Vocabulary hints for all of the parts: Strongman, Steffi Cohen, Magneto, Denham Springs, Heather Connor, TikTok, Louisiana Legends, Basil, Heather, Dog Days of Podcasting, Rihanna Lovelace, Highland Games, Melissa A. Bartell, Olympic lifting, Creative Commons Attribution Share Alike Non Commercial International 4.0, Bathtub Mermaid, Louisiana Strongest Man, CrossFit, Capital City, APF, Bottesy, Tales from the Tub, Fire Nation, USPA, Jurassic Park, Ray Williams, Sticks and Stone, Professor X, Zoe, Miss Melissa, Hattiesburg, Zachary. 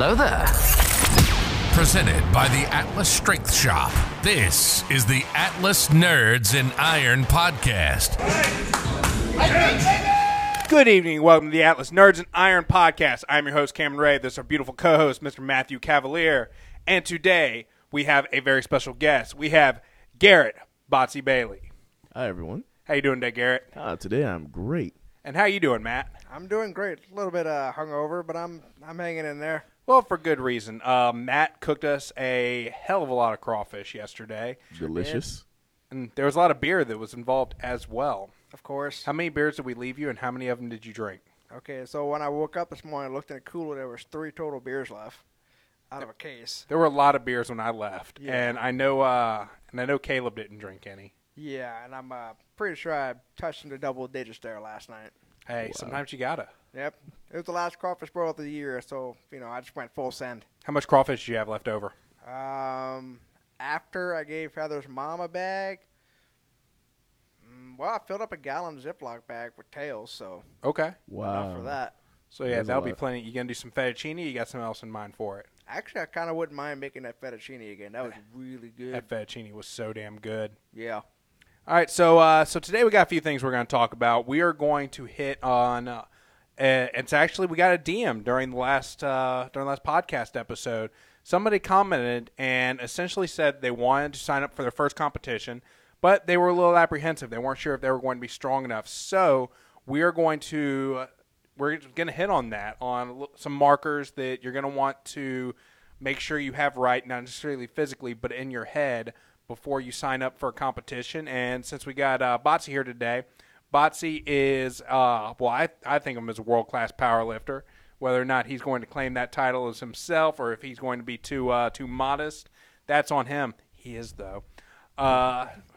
Hello there. Presented by the Atlas Strength Shop, this is the Atlas Nerds and Iron Podcast. Good evening. Welcome to the Atlas Nerds and Iron Podcast. I'm your host, Cameron Ray. This is our beautiful co-host, Mr. Matthew Cavalier. And today, we have a very special guest. We have Garrett Bailey. Hi, everyone. How you doing today, Garrett? Today, I'm great. And how you doing, Matt? I'm doing great. A little bit hungover, but I'm hanging in there. Well, for good reason. Matt cooked us a hell of a lot of crawfish yesterday. Delicious. And there was a lot of beer that was involved as well. Of course. How many beers did we leave you, and how many of them did you drink? Okay, so when I woke up this morning, I looked in a cooler. There was 3 total beers left out of a case. There were a lot of beers when I left, yeah. And I know Caleb didn't drink any. Yeah, and I'm pretty sure I touched into double digits there last night. Hey, Sometimes you gotta. Yep. It was the last crawfish broil of the year, so, you know, I just went full send. How much crawfish do you have left over? After I gave Heather's mom a bag, I filled up a gallon Ziploc bag with tails, so. Okay. Wow. Enough for that. So, yeah, that'll be plenty. You gonna do some fettuccine? You got something else in mind for it? Actually, I kind of wouldn't mind making that fettuccine again. That was really good. That fettuccine was so damn good. Yeah. All right, so today we got a few things we're going to talk about. We are going to hit on it's actually we got a DM during the last podcast episode. Somebody commented and essentially said they wanted to sign up for their first competition, but they were a little apprehensive. They weren't sure if they were going to be strong enough. So we are going to hit on that, on some markers that you're going to want to make sure you have right, not necessarily physically, but in your head, before you sign up for a competition. And since we got Bottesy here today, Bottesy is, I think of him as a world-class powerlifter. Whether or not he's going to claim that title as himself or if he's going to be too modest, that's on him. He is, though.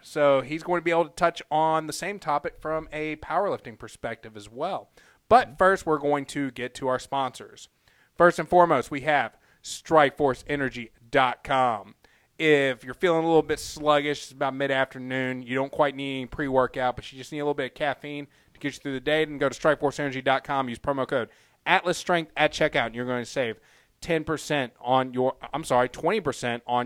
So he's going to be able to touch on the same topic from a powerlifting perspective as well. But first, we're going to get to our sponsors. First and foremost, we have StrikeForceEnergy.com. If you're feeling a little bit sluggish, it's about mid-afternoon, you don't quite need any pre-workout, but you just need a little bit of caffeine to get you through the day, then go to StrikeForceEnergy.com, use promo code AtlasStrength at checkout, and you're going to save 20% on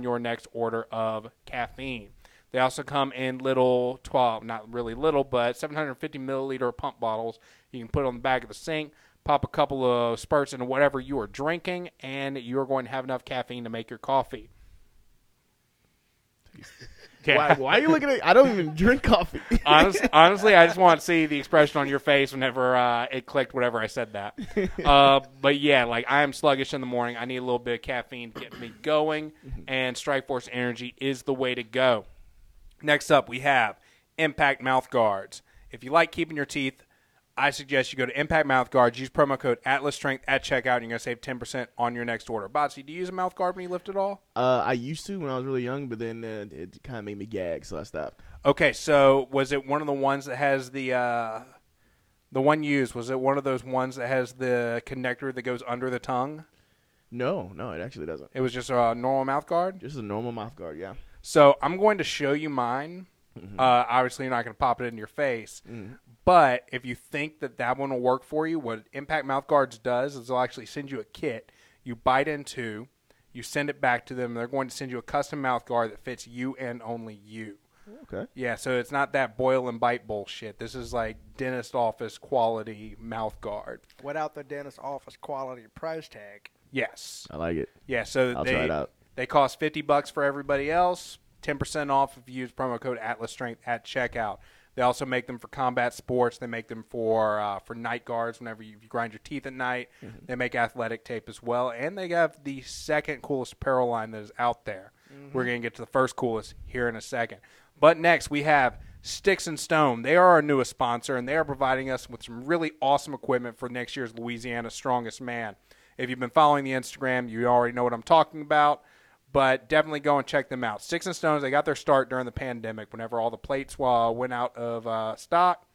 your next order of caffeine. They also come in little, 12, not really little, but 750 milliliter pump bottles. You can put it on the back of the sink, pop a couple of spurts into whatever you are drinking, and you're going to have enough caffeine to make your coffee. Yeah. Why are you looking at me? I don't even drink coffee. Honestly, I just want to see the expression on your face whenever it clicked, whatever I said that. But yeah, like I am sluggish in the morning. I need a little bit of caffeine to get me going, and StrikeForce Energy is the way to go. Next up, we have Impact Mouthguards. If you like keeping your teeth, I suggest you go to Impact Mouthguards. Use promo code AtlasStrength at checkout, and you're going to save 10% on your next order. Botsy, do you use a mouthguard when you lift at all? I used to when I was really young, but then it kind of made me gag, so I stopped. Okay, so was it one of the ones that has the one used? Was it one of those ones that has the connector that goes under the tongue? No, it actually doesn't. It was just a normal mouthguard? Just a normal mouthguard, yeah. So I'm going to show you mine. Mm-hmm. Obviously, you're not going to pop it in your face. Mm-hmm. But if you think that one will work for you, what Impact Mouthguards does is they'll actually send you a kit. You bite into, you send it back to them. They're going to send you a custom mouthguard that fits you and only you. Okay. Yeah, so it's not that boil and bite bullshit. This is like dentist office quality mouthguard. Without the dentist office quality price tag. Yes. I like it. Yeah, so I'll try it out. They cost $50 for everybody else, 10% off if you use promo code AtlasStrength at checkout. They also make them for combat sports. They make them for night guards whenever you grind your teeth at night. Mm-hmm. They make athletic tape as well. And they have the second coolest apparel line that is out there. Mm-hmm. We're going to get to the first coolest here in a second. But next, we have Sticks and Stone. They are our newest sponsor, and they are providing us with some really awesome equipment for next year's Louisiana Strongest Man. If you've been following the Instagram, you already know what I'm talking about. But definitely go and check them out. Sticks and Stones, they got their start during the pandemic whenever all the plates went out of stock.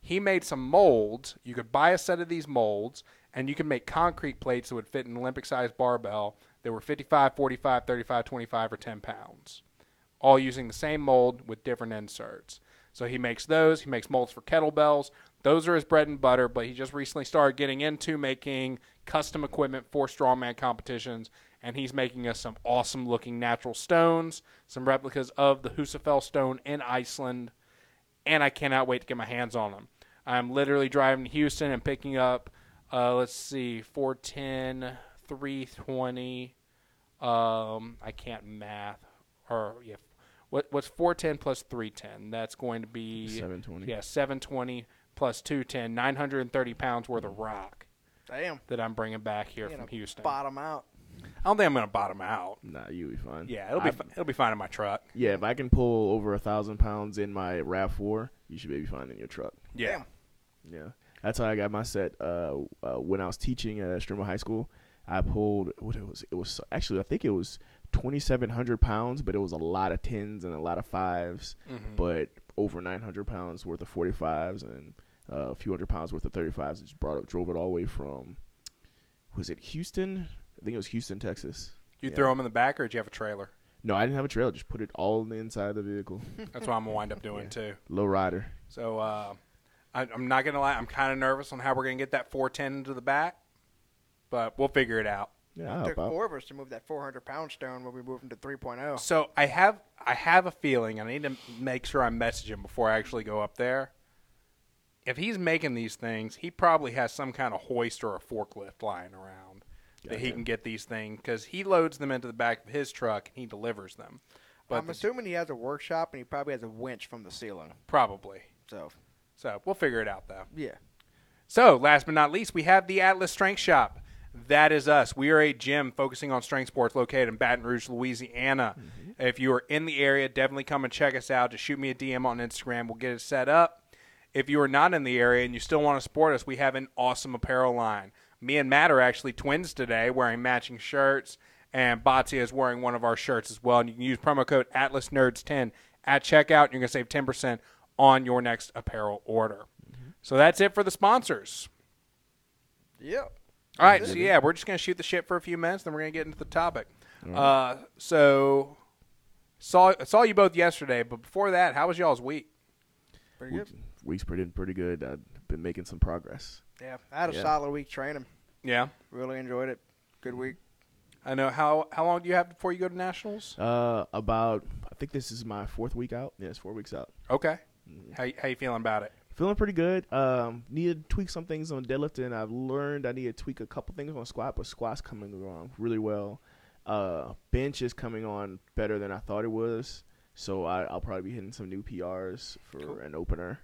He made some molds. You could buy a set of these molds, and you can make concrete plates that would fit an Olympic-sized barbell that were 55, 45, 35, 25, or 10 pounds, all using the same mold with different inserts. So he makes those. He makes molds for kettlebells. Those are his bread and butter, but he just recently started getting into making custom equipment for strongman competitions, and he's making us some awesome-looking natural stones, some replicas of the Husafell stone in Iceland, and I cannot wait to get my hands on them. I'm literally driving to Houston and picking up, 410, 320. I can't math. Or yeah, what's 410 plus 310? That's going to be 720. Yeah, 720 plus 210, 930 pounds worth of rock. Damn. That I'm bringing back here from Houston. Bottom out. I don't think I'm gonna bottom out. Nah, you'll be fine. Yeah, it'll be fine in my truck. Yeah, if I can pull over 1,000 pounds in my RAV4, you should be fine in your truck. Yeah, damn. Yeah. That's how I got my set. When I was teaching at Stroma High School, I pulled It was actually, I think it was 2,700 pounds, but it was a lot of 10s and a lot of 5s, mm-hmm. but over 900 pounds worth of 45s and a few hundred pounds worth of 35s. I just drove it all the way from, was it Houston? I think it was Houston, Texas. You throw them in the back, or did you have a trailer? No, I didn't have a trailer. Just put it all in the inside of the vehicle. That's what I'm going to wind up doing, too. Low rider. So I'm not going to lie. I'm kind of nervous on how we're going to get that 410 into the back, but we'll figure it out. Yeah, it took four of us to move that 400-pound stone when we moved him to 3.0. So I have a feeling, and I need to make sure I message him before I actually go up there. If he's making these things, he probably has some kind of hoist or a forklift lying around. Gotcha. That he can get these things, because he loads them into the back of his truck and he delivers them. But I'm assuming he has a workshop and he probably has a winch from the ceiling. Probably. So we'll figure it out, though. Yeah. So last but not least, we have the Atlas Strength Shop. That is us. We are a gym focusing on strength sports located in Baton Rouge, Louisiana. Mm-hmm. If you are in the area, definitely come and check us out. Just shoot me a DM on Instagram. We'll get it set up. If you are not in the area and you still want to support us, we have an awesome apparel line. Me and Matt are actually twins today, wearing matching shirts, and Bottesy is wearing one of our shirts as well. And you can use promo code AtlasNerds10 at checkout, and you're going to save 10% on your next apparel order. Mm-hmm. So that's it for the sponsors. Yep. All right, so yeah, we're just going to shoot the shit for a few minutes, then we're going to get into the topic. Right. So saw you both yesterday, but before that, how was y'all's week? Pretty good. Week's pretty good. I've been making some progress. Yeah, I had a solid week training. Yeah. Really enjoyed it. Good week. I know. How long do you have before you go to Nationals? I think this is my fourth week out. Yeah, it's 4 weeks out. Okay. Mm-hmm. How you feeling about it? Feeling pretty good. Needed to tweak some things on deadlifting. I've learned I need to tweak a couple things on squat, but squat's coming along really well. Bench is coming on better than I thought it was, so I'll probably be hitting some new PRs for an opener.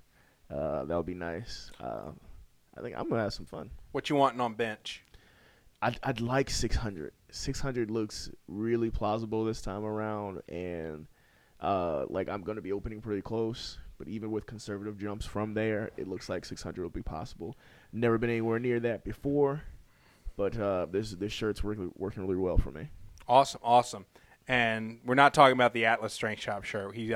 That'll be nice. I think I'm going to have some fun. What you wanting on bench? I'd like 600. 600 looks really plausible this time around, and I'm going to be opening pretty close. But even with conservative jumps from there, it looks like 600 will be possible. Never been anywhere near that before, but this shirt's working really well for me. Awesome. And we're not talking about the Atlas Strength Shop shirt. He's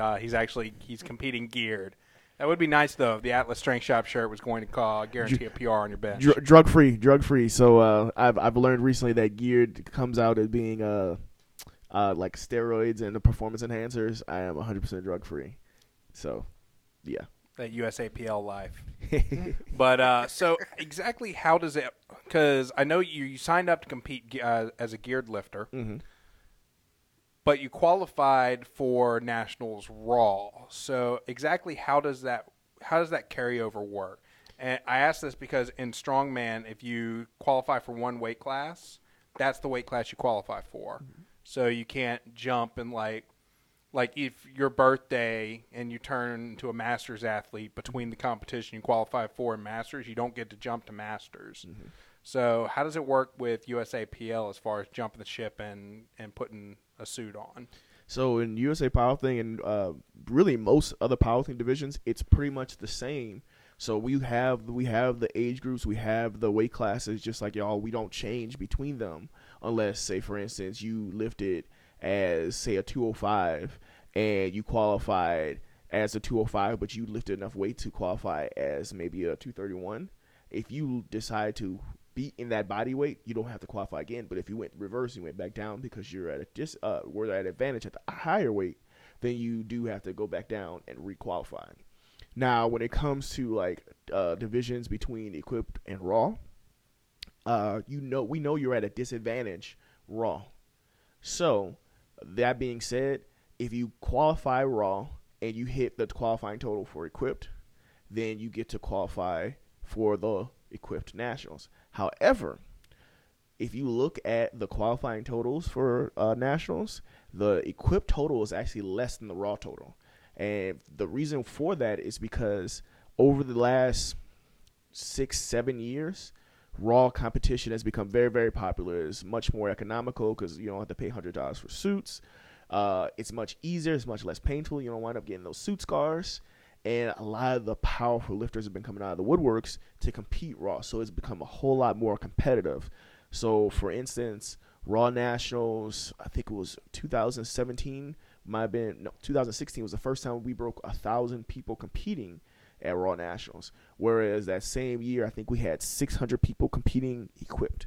competing geared. That would be nice, though, if the Atlas Strength Shop shirt was going to guarantee a PR on your bench. Drug free. So I've learned recently that geared comes out as being like steroids and the performance enhancers. I am 100% drug free. So. Yeah. That USAPL life. But so exactly how does it – because I know you signed up to compete as a geared lifter, mm-hmm. but you qualified for Nationals Raw. So exactly how does that carryover work? And I ask this because in Strongman, if you qualify for one weight class, that's the weight class you qualify for. Mm-hmm. So you can't jump and like if your birthday and you turn into a Masters athlete between the competition you qualify for and Masters, you don't get to jump to Masters. Mm-hmm. So how does it work with USAPL as far as jumping the ship and putting a suit on? So in USA Powerlifting and really most other powerlifting divisions, it's pretty much the same. So we have the age groups, we have the weight classes, just like y'all. We don't change between them unless, say, for instance, you lifted – as, say, a 205, and you qualified as a 205, but you lifted enough weight to qualify as maybe a 231. If you decide to be in that body weight, you don't have to qualify again. But if you went reverse, you went back down because you're at a were at advantage at the higher weight, then you do have to go back down and requalify. Now, when it comes to like divisions between equipped and raw, we know you're at a disadvantage raw. So that being said, if you qualify raw and you hit the qualifying total for equipped, then you get to qualify for the equipped nationals. However, if you look at the qualifying totals for nationals, the equipped total is actually less than the raw total. And the reason for that is because over the last 6-7 years, raw competition has become very, very popular. It's much more economical because you don't have to pay $100 for suits. It's much easier. It's much less painful. You don't wind up getting those suit scars. And a lot of the powerful lifters have been coming out of the woodworks to compete raw. So it's become a whole lot more competitive. So, for instance, Raw Nationals, I think it was 2017, 2016 was the first time we broke 1,000 people competing at Raw Nationals. Whereas that same year, I think we had 600 people competing equipped.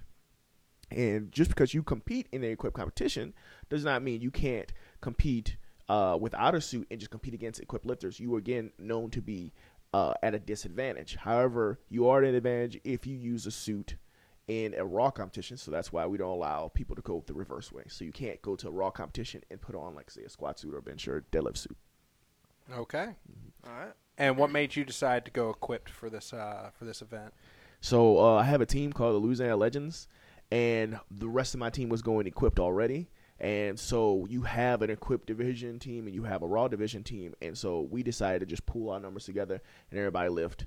And just because you compete in an equipped competition does not mean you can't compete without a suit and just compete against equipped lifters. You are, again, known to be at a disadvantage. However, you are at an advantage if you use a suit in a raw competition, so that's why we don't allow people to go the reverse way. So you can't go to a raw competition and put on, like, say, a squat suit or a bench or deadlift suit. Okay. Mm-hmm. All right. And what made you decide to go equipped for this event? So I have a team called the Louisiana Legends, and the rest of my team was going equipped already. And so you have an equipped division team and you have a raw division team. And so we decided to just pool our numbers together and everybody lift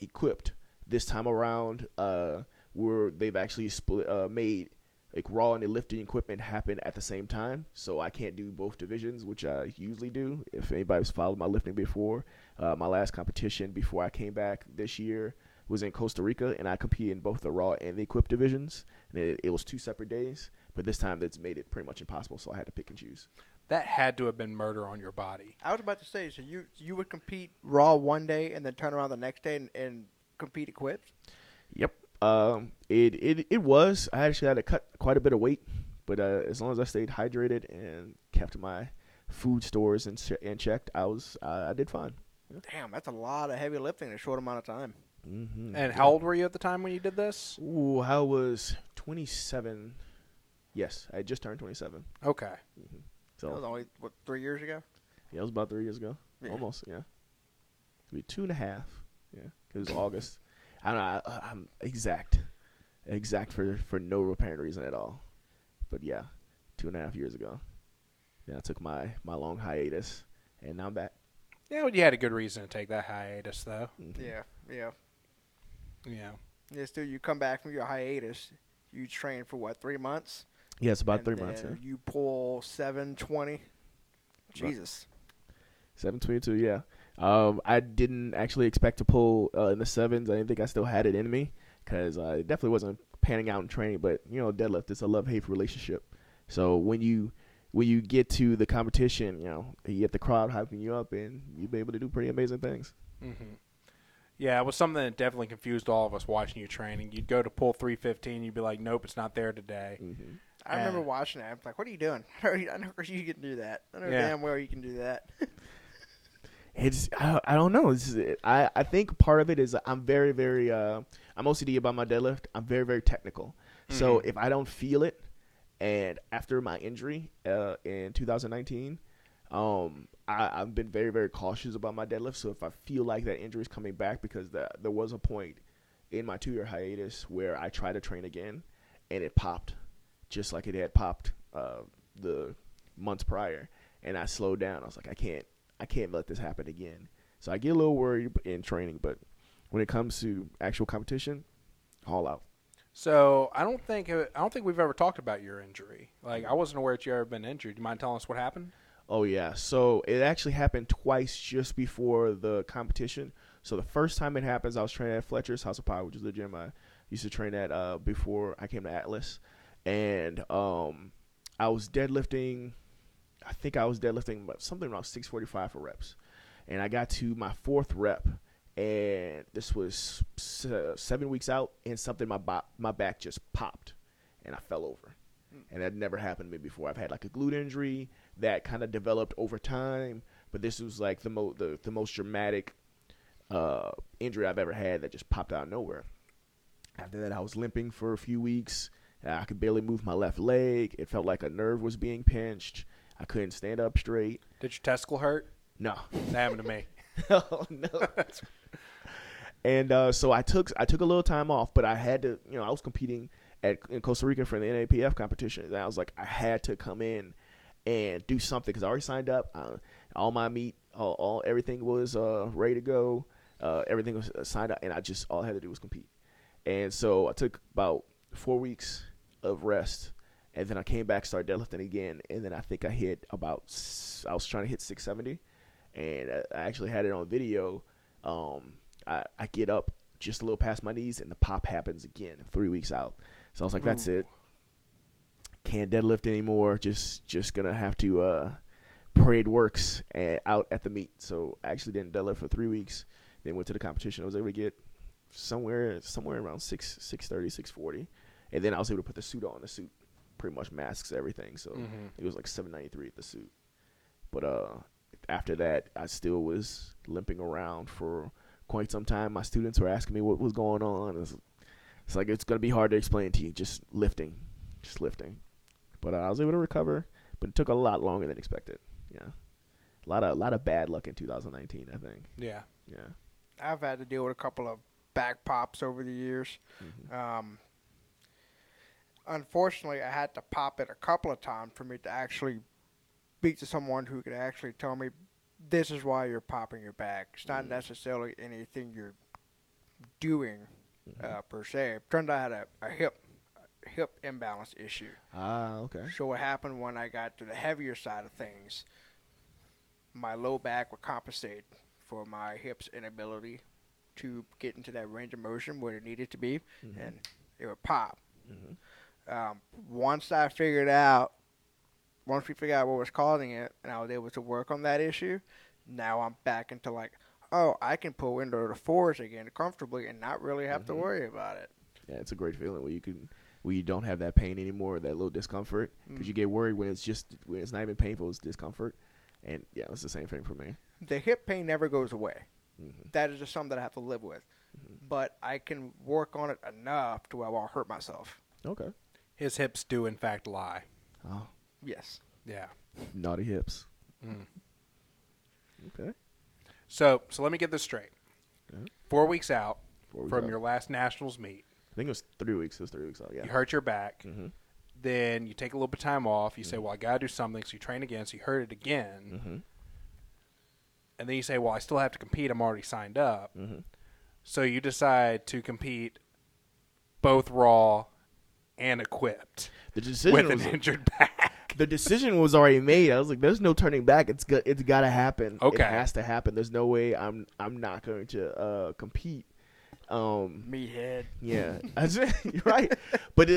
equipped. This time around, where they've actually split, made like raw and the lifting equipment happen at the same time. So I can't do both divisions, which I usually do. If anybody's followed my lifting before, my last competition before I came back this year was in Costa Rica, and I competed in both the raw and the equipped divisions. And it was two separate days, but this time that's made it pretty much impossible, so I had to pick and choose. That had to have been murder on your body. I was about to say, so you would compete raw one day and then turn around the next day and compete equipped? Yep. It was. I actually had to cut quite a bit of weight, but as long as I stayed hydrated and kept my food stores and checked, I did fine. Yeah. Damn, that's a lot of heavy lifting in a short amount of time. Mm-hmm. And how old were you at the time when you did this? Ooh, I was 27. Yes, I just turned 27. Okay. Mm-hmm. So that was only, what, 3 years ago? Yeah, it was about 3 years ago. Yeah. Almost, yeah. Maybe 2.5. Yeah, because it was August. I don't know, I'm exact for no apparent reason at all. But yeah, 2.5 years ago. Then I took my long hiatus, and now I'm back. Yeah, well, you had a good reason to take that hiatus, though. Mm-hmm. Yeah. Yeah, still, you come back from your hiatus, you train for, what, 3 months? Yeah, it's about 3 months. Yeah. You pull 720. Jesus. 722, yeah. I didn't actually expect to pull in the sevens. I didn't think I still had it in me because I definitely wasn't panning out in training. But, you know, deadlift, it's a love-hate relationship. So when you get to the competition, you know, you get the crowd hyping you up, and you'll be able to do pretty amazing things. Mm-hmm. Yeah, it was something that definitely confused all of us watching you training. You'd go to pull 315, you'd be like, nope, it's not there today. Mm-hmm. I remember watching it. I'm like, what are you doing? I know you can do that. I know damn well you can do that. It's I don't know. I think part of it is I'm very, very I'm OCD about my deadlift. I'm very, very technical. Mm-hmm. So if I don't feel it, and after my injury in 2019, I've been very, very cautious about my deadlift. So if I feel like that injury is coming back, because there was a point in my 2-year hiatus where I tried to train again, and it popped, just like it had popped the months prior, and I slowed down. I was like, I can't let this happen again. So I get a little worried in training, but when it comes to actual competition, haul out. So I don't think we've ever talked about your injury. Like, I wasn't aware that you ever been injured. Do you mind telling us what happened? Oh, yeah. So it actually happened twice just before the competition. So the first time it happens, I was training at Fletcher's House of Power, which is the gym I used to train at before I came to Atlas. And I was deadlifting. I think I was deadlifting something around 645 for reps. And I got to my 4th rep, and this was 7 weeks out, and something my back just popped, and I fell over. And that never happened to me before. I've had like a glute injury that kind of developed over time, but this was like the most dramatic injury I've ever had that just popped out of nowhere. After that, I was limping for a few weeks. I could barely move my left leg. It felt like a nerve was being pinched. I couldn't stand up straight. Did your testicle hurt? No. That happened to me. Oh, no. And so I took a little time off, but I had to, I was competing in Costa Rica for the NAPF competition. And I was like, I had to come in and do something because I already signed up. All my meat, everything was ready to go. Everything was signed up, and I just, all I had to do was compete. And so I took about 4 weeks of rest, and then I came back, started deadlifting again, and then I think I was trying to hit 670, and I actually had it on video. I get up just a little past my knees, and the pop happens again 3 weeks out. So I was like, that's it. Can't deadlift anymore. Just going to have to pray it works out at the meet. So I actually didn't deadlift for 3 weeks, then went to the competition. I was able to get somewhere around 630, 640, and then I was able to put the suit on. The suit pretty much masks everything, so it was like 793 at the suit. But after that, I still was limping around for quite some time. My students were asking me what was going on. It's like it's gonna be hard to explain to you. Just lifting. But I was able to recover, but it took a lot longer than expected. Yeah, a lot of bad luck in 2019, I think. Yeah. I've had to deal with a couple of back pops over the years. Unfortunately, I had to pop it a couple of times for me to actually speak to someone who could actually tell me, this is why you're popping your back. It's not necessarily anything you're doing per se. It turned out I had a hip imbalance issue. Okay. So what happened when I got to the heavier side of things, my low back would compensate for my hips' inability to get into that range of motion where it needed to be, and it would pop. Once we figured out what was causing it, and I was able to work on that issue, now I'm back into like, I can pull into the fours again comfortably and not really have to worry about it. Yeah, it's a great feeling where you don't have that pain anymore, that little discomfort, because you get worried when it's not even painful, it's discomfort. And yeah, it's the same thing for me. The hip pain never goes away. That is just something that I have to live with. But I can work on it enough to where I won't hurt myself. Okay. His hips do, in fact, lie. Oh. Yes. Yeah. Naughty hips. Okay. So let me get this straight. Okay. 4 weeks out from your last Nationals meet. I think it was 3 weeks. It was 3 weeks out, yeah. You hurt your back. Then you take a little bit of time off. You say, well, I got to do something. So you train again. So you hurt it again. And then you say, well, I still have to compete. I'm already signed up. So you decide to compete both raw and equipped injured back. The decision was already made. I was like, there's no turning back. It's got to happen. Okay. It has to happen. There's no way I'm not going to compete. Meathead. Yeah. You're right. But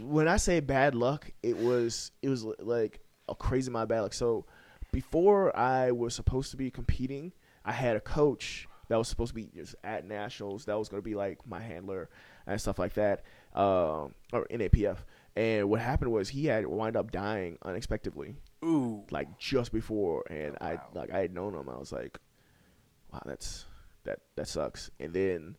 when I say bad luck, it was like a crazy amount of bad luck. So before I was supposed to be competing, I had a coach that was supposed to be just at Nationals. That was going to be like my handler and stuff like that, or NAPF. And what happened was he had wound up dying unexpectedly. Ooh! Like just before, and I had known him. I was like, wow, that sucks. And then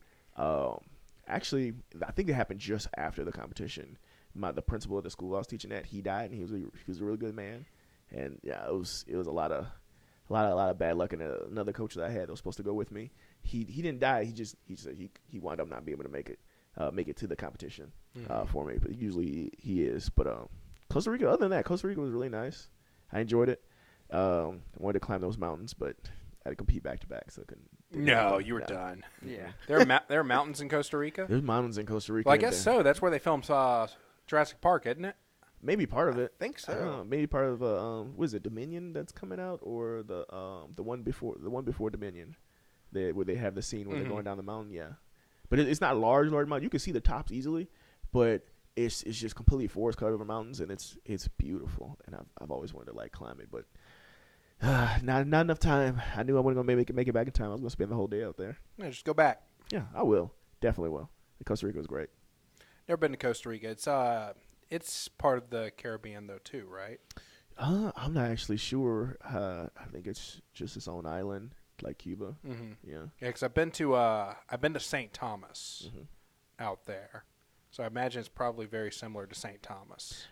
actually, I think it happened just after the competition. The principal of the school I was teaching at, he died, and he was a really good man. And yeah, it was a lot of bad luck. And another coach that I had that was supposed to go with me, he didn't die. He wound up not being able to make it to the competition for me. But usually he is. But Costa Rica, other than that, Costa Rica was really nice. I enjoyed it. I wanted to climb those mountains, but I had to compete back to back, so I couldn't. You were done. Yeah, there are mountains in Costa Rica. There's mountains in Costa Rica. Well, I guess so. That's where they filmed Jurassic Park, isn't it? Maybe part of it. I think so. I don't know. Maybe part of what is it, Dominion that's coming out, or the one before Dominion, where they have the scene where they're going down the mountain. Yeah, but it's not large mountain. You can see the tops easily, but it's just completely forest covered over mountains, and it's beautiful. And I've always wanted to like climb it, but not enough time. I knew I wasn't gonna make it back in time. I was gonna spend the whole day out there. Yeah, just go back. Yeah, I will. Definitely will. Costa Rica was great. Never been to Costa Rica. It's part of the Caribbean, though, too, right? I'm not actually sure. I think it's just its own island. like Cuba. Mm-hmm. Yeah. Yeah, because I've been to St. Thomas out there, so I imagine it's probably very similar to St. Thomas.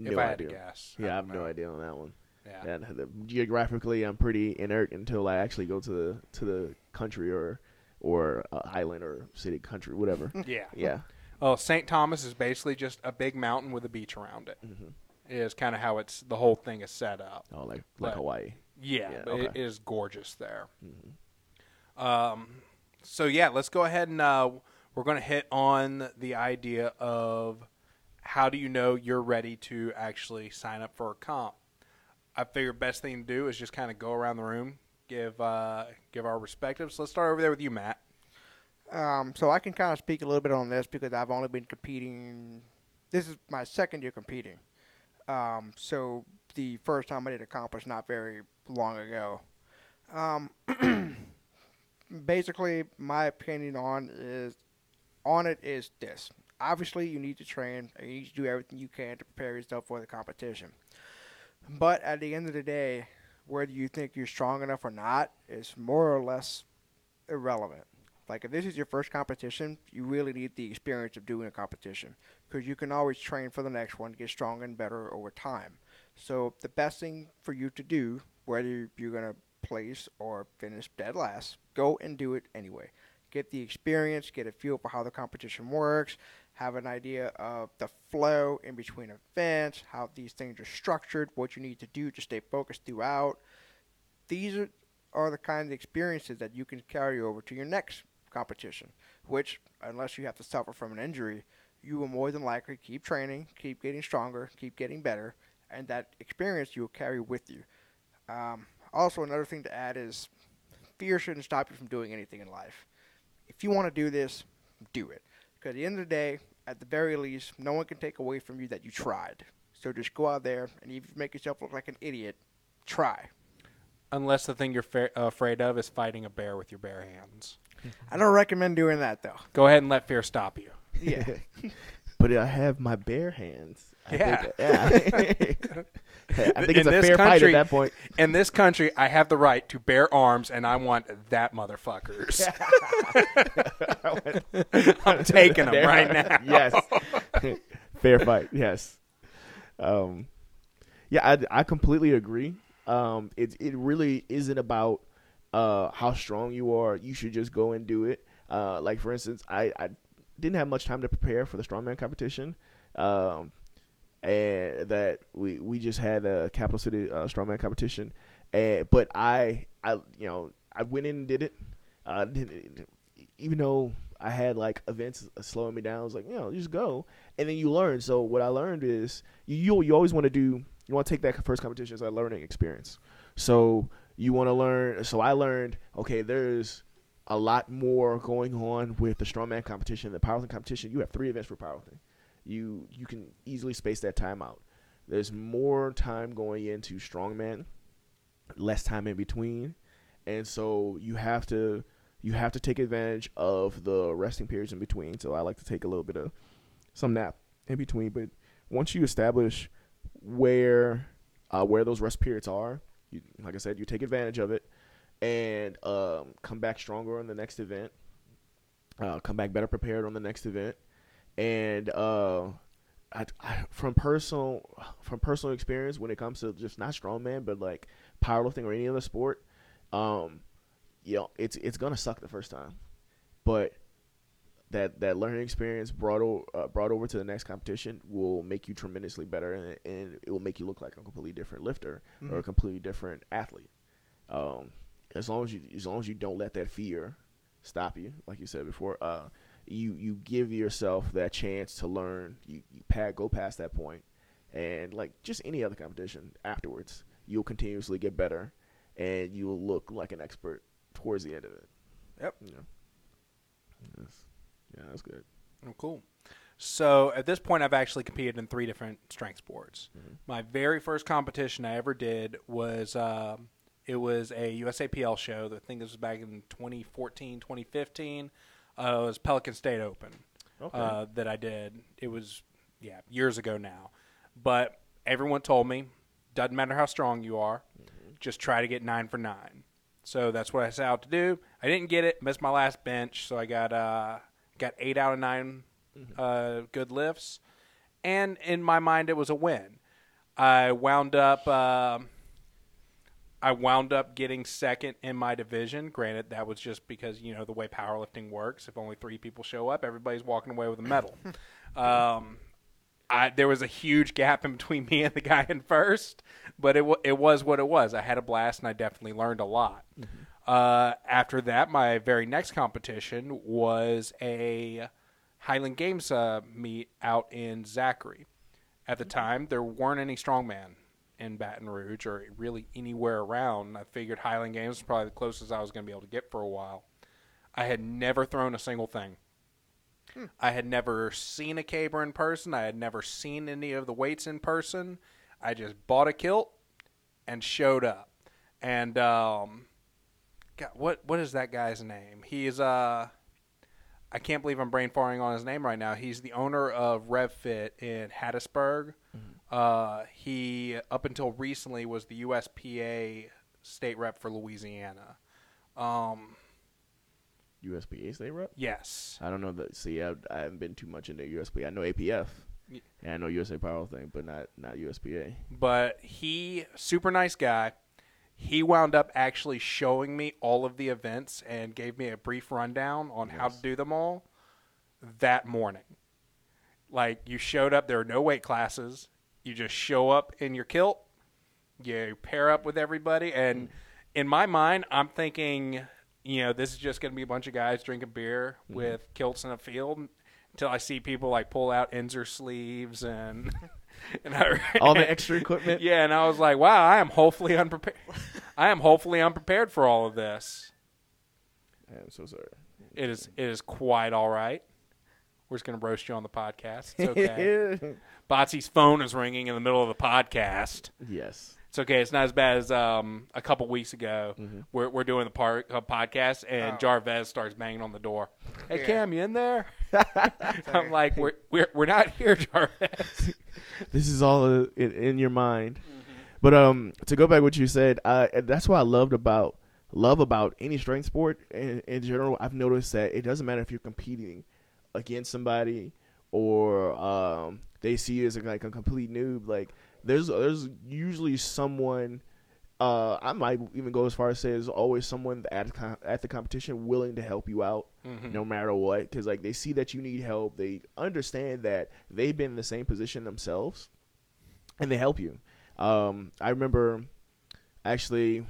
If I had to guess. Yeah, I have no idea on that one. Yeah. Geographically, I'm pretty inert until I actually go to the country or island or city, country, whatever. Yeah. Yeah. Oh, St. Thomas is basically just a big mountain with a beach around it. Mm-hmm. Is kind of how the whole thing is set up. Oh, like Hawaii. Yeah, yeah, but okay. It is gorgeous there. Mm-hmm. So, yeah, let's go ahead and we're going to hit on the idea of how do you know you're ready to actually sign up for a comp. I figure best thing to do is just kind of go around the room, give our respectives. So let's start over there with you, Matt. So I can kind of speak a little bit on this because I've only been competing. This is my second year competing. So the first time I did a comp was not very long ago. Basically, my opinion on it is this. Obviously, you need to train. You need to do everything you can to prepare yourself for the competition. But at the end of the day, whether you think you're strong enough or not is more or less irrelevant. Like, if this is your first competition, you really need the experience of doing a competition because you can always train for the next one, get stronger and better over time. So the best thing for you to do, whether you're going to place or finish dead last, go and do it anyway. Get the experience, get a feel for how the competition works, have an idea of the flow in between events, how these things are structured, what you need to do to stay focused throughout. These are the kind of experiences that you can carry over to your next competition, which, unless you have to suffer from an injury, you will more than likely keep training, keep getting stronger, keep getting better, and that experience you will carry with you. Also, another thing to add is fear shouldn't stop you from doing anything in life. If you want to do this, do it. Because at the end of the day, at the very least, no one can take away from you that you tried. So just go out there, and even if you make yourself look like an idiot, try. Unless the thing you're afraid of is fighting a bear with your bare hands. I don't recommend doing that, though. Go ahead and let fear stop you. Yeah. But I have my bare hands. I think it's a fair fight at that point. In this country, I have the right to bear arms, and I want that motherfuckers. I'm taking them right now. Yes. Fair fight, yes. Yeah, I completely agree. It really isn't about how strong you are. You should just go and do it. Like, for instance, I didn't have much time to prepare for the strongman competition. And that we just had a Capital City strongman competition. But I went in and did it. Even though I had like events slowing me down, I was like, just go. And then you learn. So what I learned is you always want to do. You want to take that first competition as a learning experience. So you want to learn. So I learned, okay, there's a lot more going on with the strongman competition, the powerlifting competition. You have 3 events for powerlifting. You can easily space that time out. There's more time going into strongman, less time in between, and so you have to take advantage of the resting periods in between. So I like to take a little bit of some nap in between. But once you establish where those rest periods are, like I said, you take advantage of it and come back stronger on the next event, come back better prepared on the next event, and from personal experience, when it comes to just not strongman but like powerlifting or any other sport, it's gonna suck the first time, but that learning experience brought over to the next competition will make you tremendously better, and it will make you look like a completely different lifter or a completely different athlete. As long as you don't let that fear stop you, like you said before, you give yourself that chance to learn. You go past that point, and like just any other competition afterwards, you'll continuously get better, and you'll look like an expert towards the end of it. Yep. Yeah. Yes. Yeah, that's good. Oh, cool. So at this point, I've actually competed in 3 different strength sports. Mm-hmm. My very first competition I ever did was it was a USAPL show. I think this was back in 2014, 2015. It was Pelican State Open that I did. It was, years ago now. But everyone told me, doesn't matter how strong you are, just try to get 9 for 9. So that's what I set out to do. I didn't get it. Missed my last bench, so I got 8 out of 9 good lifts. And in my mind, it was a win. I wound up getting second in my division. Granted, that was just because, you know, the way powerlifting works. If only 3 people show up, everybody's walking away with a medal. There was a huge gap in between me and the guy in first, but it was what it was. I had a blast, and I definitely learned a lot. Mm-hmm. After that, my very next competition was a Highland Games meet out in Zachary. At the time, there weren't any strongman in Baton Rouge or really anywhere around. I figured Highland Games was probably the closest I was going to be able to get for a while. I had never thrown a single thing. I had never seen a caber in person. I had never seen any of the weights in person. I just bought a kilt and showed up. And God, what is that guy's name? He's I can't believe I'm brain farting on his name right now. He's the owner of RevFit in Hattiesburg. Mm-hmm. He, up until recently, was the USPA state rep for Louisiana. USPA state rep? Yes. I don't know that. See, I haven't been too much into USPA. I know APF. Yeah. And I know USA Powerlifting, but not USPA. But he, super nice guy. He wound up actually showing me all of the events and gave me a brief rundown on how to do them all that morning. Like, you showed up, there are no weight classes. You just show up in your kilt. You pair up with everybody. And in my mind, I'm thinking, you know, this is just going to be a bunch of guys drinking beer with kilts in a field until I see people, like, pull out Enzer sleeves and all the extra equipment. Yeah, and I was like, wow, I am hopefully unprepared. I am hopefully unprepared for all of this. I'm so sorry. It is quite all right. We're just going to roast you on the podcast. It's okay. Botsy's phone is ringing in the middle of the podcast. Yes. It's okay. It's not as bad as a couple weeks ago. Mm-hmm. We're doing the podcast, and Jarvez starts banging on the door. Hey, Cam, you in there? I'm like, we're not here, Jarvez. This is all in your mind. Mm-hmm. But to go back to what you said, that's what I love about any strength sport in general. I've noticed that it doesn't matter if you're competing against somebody or they see you as like a complete noob. Like, there's usually someone. I might even go as far as say there's always someone at the competition willing to help you out, no matter what, because like they see that you need help, they understand that they've been in the same position themselves, and they help you. I remember, actually,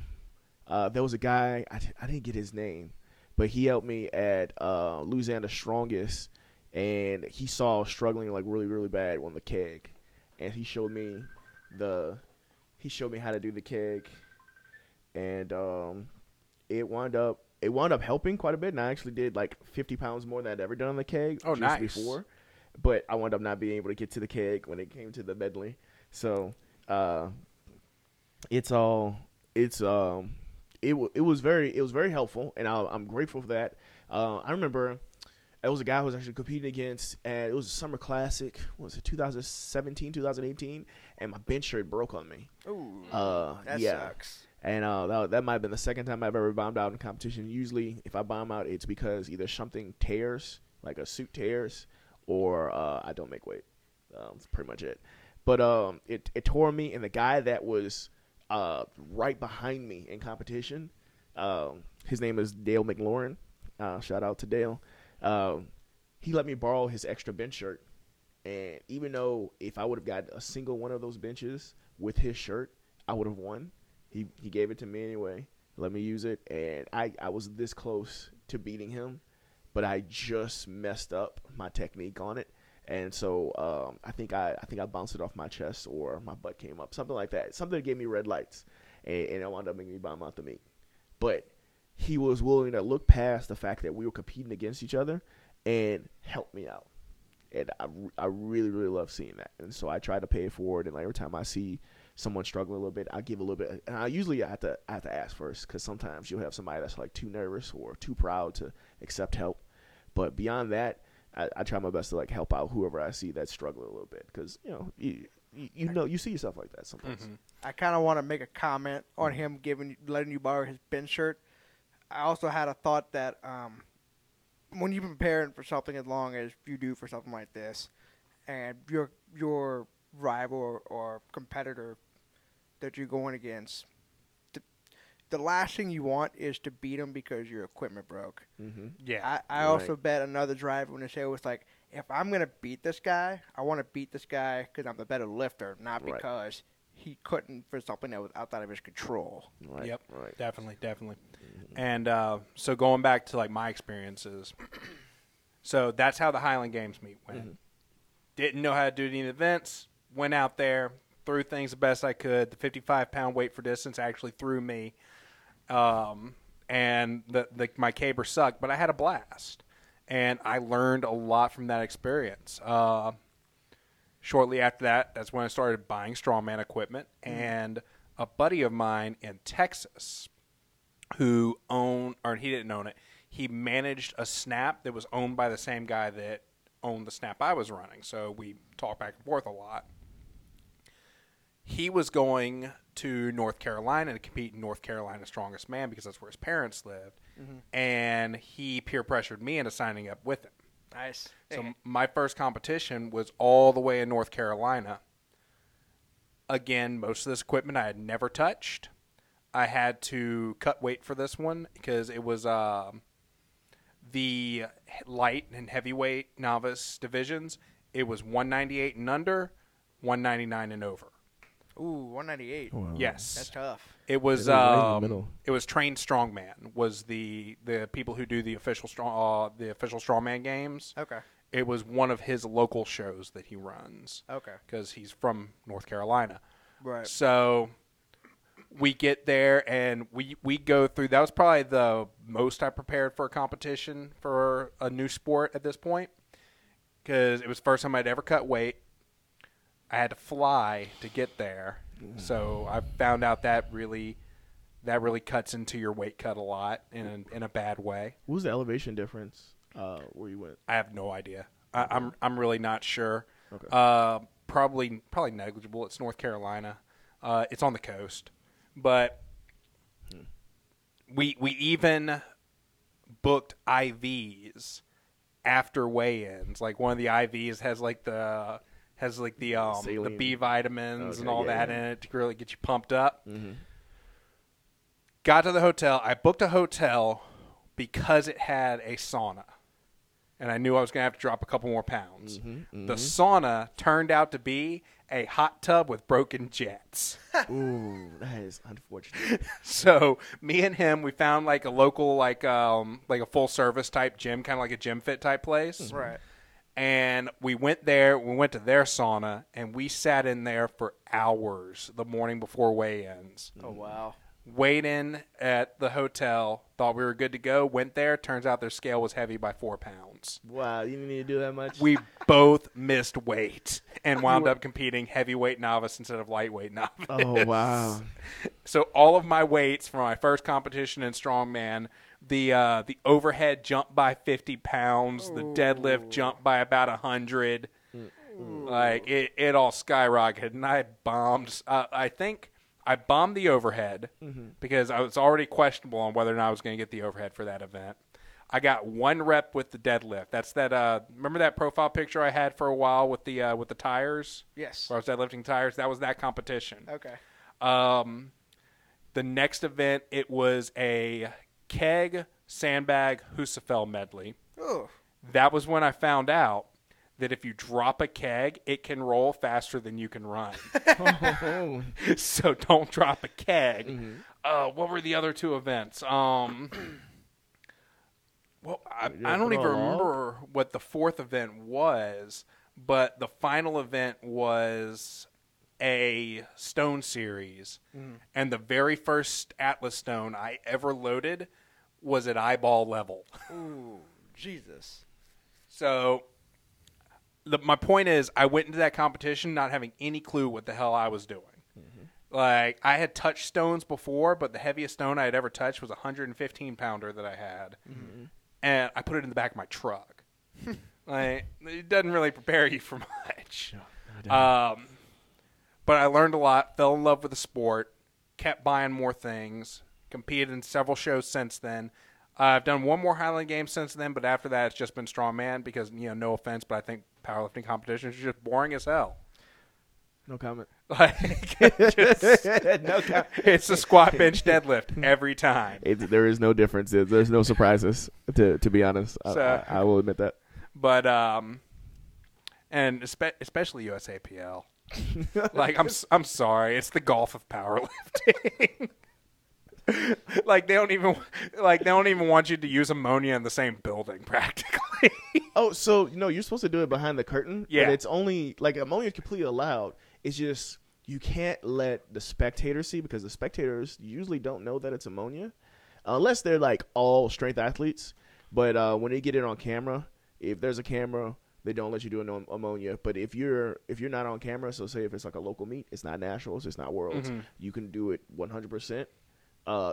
there was a guy I didn't get his name, but he helped me at Louisiana Strongest, and he saw struggling like really really bad on the keg, and he showed me how to do the keg, and it wound up helping quite a bit, and I actually did like 50 pounds more than I'd ever done on the keg before, but I wound up not being able to get to the keg when it came to the medley. So it was very helpful, and I'm grateful for that. I remember it was a guy who was actually competing against, and it was a summer classic. What was it, 2017, 2018? And my bench shirt broke on me. Ooh, that sucks. And that might have been the second time I've ever bombed out in competition. Usually, if I bomb out, it's because either something tears, like a suit tears, or I don't make weight. That's pretty much it. But it tore me, and the guy that was right behind me in competition, his name is Dale McLaurin. Shout out to Dale. He let me borrow his extra bench shirt, and even though if I would have got a single one of those benches with his shirt, I would have won. He gave it to me anyway, let me use it, and I was this close to beating him, but I just messed up my technique on it, and so I think I bounced it off my chest or my butt came up, something like that. Something that gave me red lights, and it wound up making me bomb out the meet, but he was willing to look past the fact that we were competing against each other and help me out. And I really, really love seeing that. And so I try to pay it forward. And like every time I see someone struggling a little bit, I give a little bit. And I usually have to ask first, because sometimes you'll have somebody that's like too nervous or too proud to accept help. But beyond that, I try my best to like help out whoever I see that's struggling a little bit, because, you know, you see yourself like that sometimes. Mm-hmm. I kind of want to make a comment on him letting you borrow his bench shirt. I also had a thought that when you're preparing for something as long as you do for something like this, and your rival or competitor that you're going against, the last thing you want is to beat them because your equipment broke. Mm-hmm. Yeah, I also bet another driver when they say it was like, if I'm going to beat this guy, I want to beat this guy because I'm the better lifter, not because he couldn't for something that was outside of his control. Right. Yep, right. Definitely. Mm-hmm. And so going back to like my experiences, so that's how the Highland Games meet went. Mm-hmm. Didn't know how to do any events, went out there, threw things the best I could. The 55-pound weight for distance actually threw me. And my caber sucked, but I had a blast, and I learned a lot from that experience. Shortly after that, that's when I started buying strongman equipment, and a buddy of mine in Texas who he didn't own it. He managed a snap that was owned by the same guy that owned the snap I was running. So we talked back and forth a lot. He was going to North Carolina to compete in North Carolina's Strongest Man because that's where his parents lived. Mm-hmm. And he peer pressured me into signing up with him. Nice. So my first competition was all the way in North Carolina. Again, most of this equipment I had never touched. I had to cut weight for this one because it was the light and heavyweight novice divisions. It was 198 and under, 199 and over. Ooh, 198. Wow. Yes. That's tough. It was trained strongman was the people who do the official strongman games. Okay. It was one of his local shows that he runs. Okay. Cuz he's from North Carolina. Right. So we get there and we go through. That was probably the most I prepared for a competition for a new sport at this point cuz it was the first time I'd ever cut weight. I had to fly to get there, so I found out that really cuts into your weight cut a lot in a bad way. What was the elevation difference where you went? I have no idea. I'm really not sure. Okay. Probably negligible. It's North Carolina. It's on the coast, but we even booked IVs after weigh-ins. Like one of the IVs has the B vitamins in it to really get you pumped up. Mm-hmm. Got to the hotel. I booked a hotel because it had a sauna, and I knew I was going to have to drop a couple more pounds. Mm-hmm. Mm-hmm. The sauna turned out to be a hot tub with broken jets. Ooh, that is unfortunate. So me and him, we found like a local like a full service type gym, kind of like a gym fit type place, mm-hmm. right? And we went there, we went to their sauna, and we sat in there for hours the morning before weigh-ins. Oh, wow. Weighed in at the hotel, thought we were good to go, went there. Turns out their scale was heavy by 4 pounds. Wow, you didn't need to do that much? We both missed weight and wound up competing heavyweight novice instead of lightweight novice. Oh, wow. So all of my weights from my first competition in strongman, the overhead jump by 50 pounds, the deadlift jump by about 100. Like it all skyrocketed, and I bombed. I think I bombed the overhead because I was already questionable on whether or not I was going to get the overhead for that event. I got one rep with the deadlift. That's that. Remember that profile picture I had for a while with the tires? Yes. Where I was deadlifting tires. That was that competition. Okay. The next event, it was a keg, sandbag, Husafel medley. Ooh. That was when I found out that if you drop a keg, it can roll faster than you can run. Oh. So don't drop a keg. Mm-hmm. What were the other two events? Well, I don't even remember what the fourth event was, but the final event was a stone series, and the very first Atlas stone I ever loaded was at eyeball level. Ooh, Jesus. So my point is I went into that competition not having any clue what the hell I was doing. Mm-hmm. Like, I had touched stones before, but the heaviest stone I had ever touched was a 115-pounder that I had, and I put it in the back of my truck. Like, it doesn't really prepare you for much. No, but I learned a lot, fell in love with the sport, kept buying more things, competed in several shows since then, I've done one more Highland Games since then, but after that, it's just been Strongman because, you know, no offense, but I think powerlifting competitions are just boring as hell. No comment. Like, just, no comment. It's a squat, bench, deadlift every time. There is no difference. There's no surprises, to be honest. So, I will admit that. But, and especially USAPL. Like, I'm sorry. It's the golf of powerlifting. Like they don't even want you to use ammonia in the same building practically. Oh, so no, you're supposed to do it behind the curtain. Yeah, but it's only like ammonia is completely allowed. It's just you can't let the spectators see because the spectators usually don't know that it's ammonia, unless they're like all strength athletes. But when they get it on camera, if there's a camera, they don't let you do an ammonia. But if you're not on camera, so say if it's like a local meet, it's not nationals, it's not worlds, mm-hmm. you can do it 100%.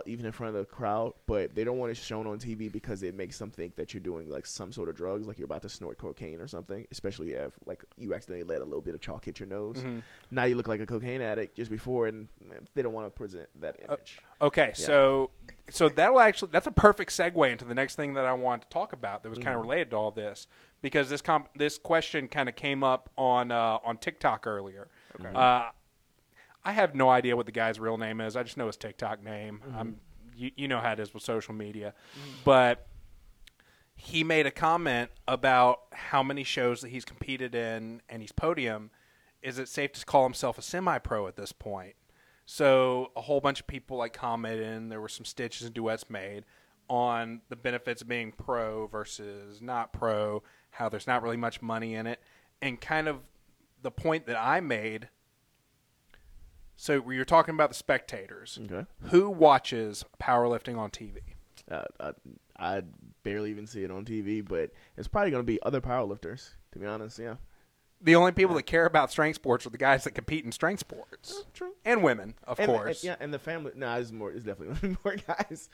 Even in front of the crowd, but they don't want it shown on TV because it makes them think that you're doing like some sort of drugs, like you're about to snort cocaine or something, especially if like you accidentally let a little bit of chalk hit your nose. Mm-hmm. Now you look like a cocaine addict just before, and they don't want to present that image. Okay, yeah. So that's a perfect segue into the next thing that I wanted to talk about that was kind of related to all this, because this question kind of came up on TikTok earlier. Okay. I have no idea what the guy's real name is. I just know his TikTok name. Mm-hmm. You know how it is with social media. Mm-hmm. But he made a comment about how many shows that he's competed in and he's podium. Is it safe to call himself a semi-pro at this point? So a whole bunch of people like commented, and there were some stitches and duets made on the benefits of being pro versus not pro, how there's not really much money in it. And kind of the point that I made. So you're talking about the spectators. Okay. Who watches powerlifting on TV? I barely even see it on TV, but it's probably going to be other powerlifters, to be honest, yeah. The only people that care about strength sports are the guys that compete in strength sports. True. And women, of course. And the family. No, it's definitely more guys.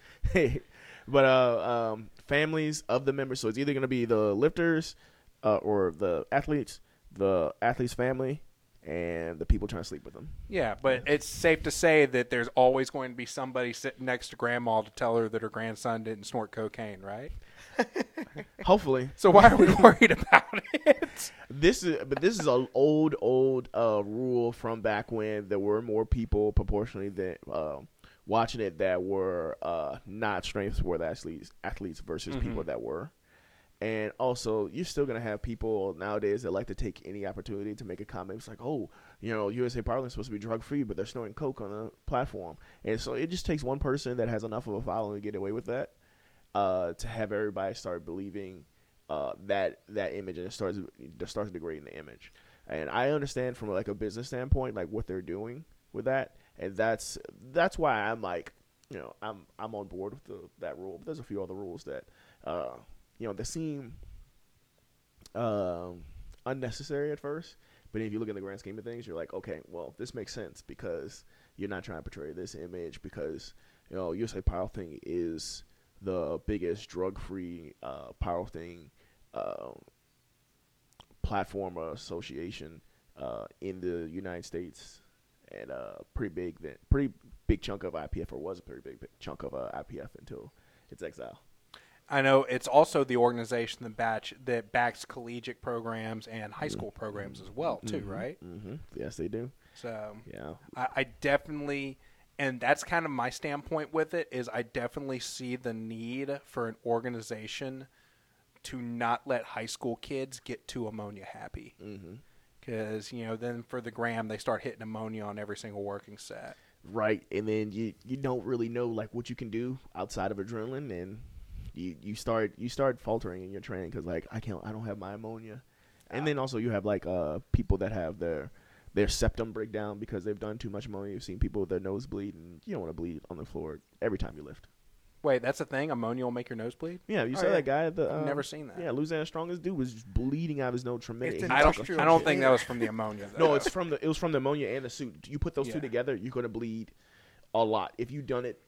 But families of the members. So it's either going to be the lifters or the athletes' family, and the people trying to sleep with them. Yeah, but it's safe to say that there's always going to be somebody sitting next to grandma to tell her that her grandson didn't snort cocaine, right? Hopefully. So why are we worried about it? This is an old rule from back when there were more people proportionally that watching it that were not strength sport athletes versus mm-hmm. people that were. And also, you're still going to have people nowadays that like to take any opportunity to make a comment. It's like, oh, you know, USA Powerlifting is supposed to be drug-free, but they're snorting coke on the platform. And so it just takes one person that has enough of a following to get away with that to have everybody start believing that image, and it starts degrading the image. And I understand from, like, a business standpoint, like, what they're doing with that. And that's why I'm, like, you know, I'm on board with that rule. But there's a few other rules that – you know, they seem unnecessary at first, but if you look at the grand scheme of things, you're like, okay, well, this makes sense because you're not trying to portray this image because, you know, USA Powerlifting is the biggest drug-free powerlifting platform or association in the United States, and a pretty big chunk of IPF, or was a pretty big chunk of IPF until its exile. I know it's also the organization that backs collegiate programs and high school programs as well, too, mm-hmm. right? Mm-hmm. Yes, they do. So yeah, I definitely, and that's kind of my standpoint with it, is I definitely see the need for an organization to not let high school kids get too ammonia happy. Because, mm-hmm. you know, then for the gram, they start hitting ammonia on every single working set. Right, and then you don't really know, like, what you can do outside of adrenaline, and You start faltering in your training because, like, I don't have my ammonia, and then also you have like people that have their septum break down because they've done too much ammonia. You've seen people with their nose bleed, and you don't want to bleed on the floor every time you lift. Wait, that's the thing? Ammonia will make your nose bleed? Yeah, you saw that guy at the I've never seen that. Yeah, Louisiana Strongest dude was just bleeding out of his nose tremendously. I don't think that was from the ammonia. No, it was from the ammonia and the suit. You put those two together, you're gonna bleed a lot. If you've done it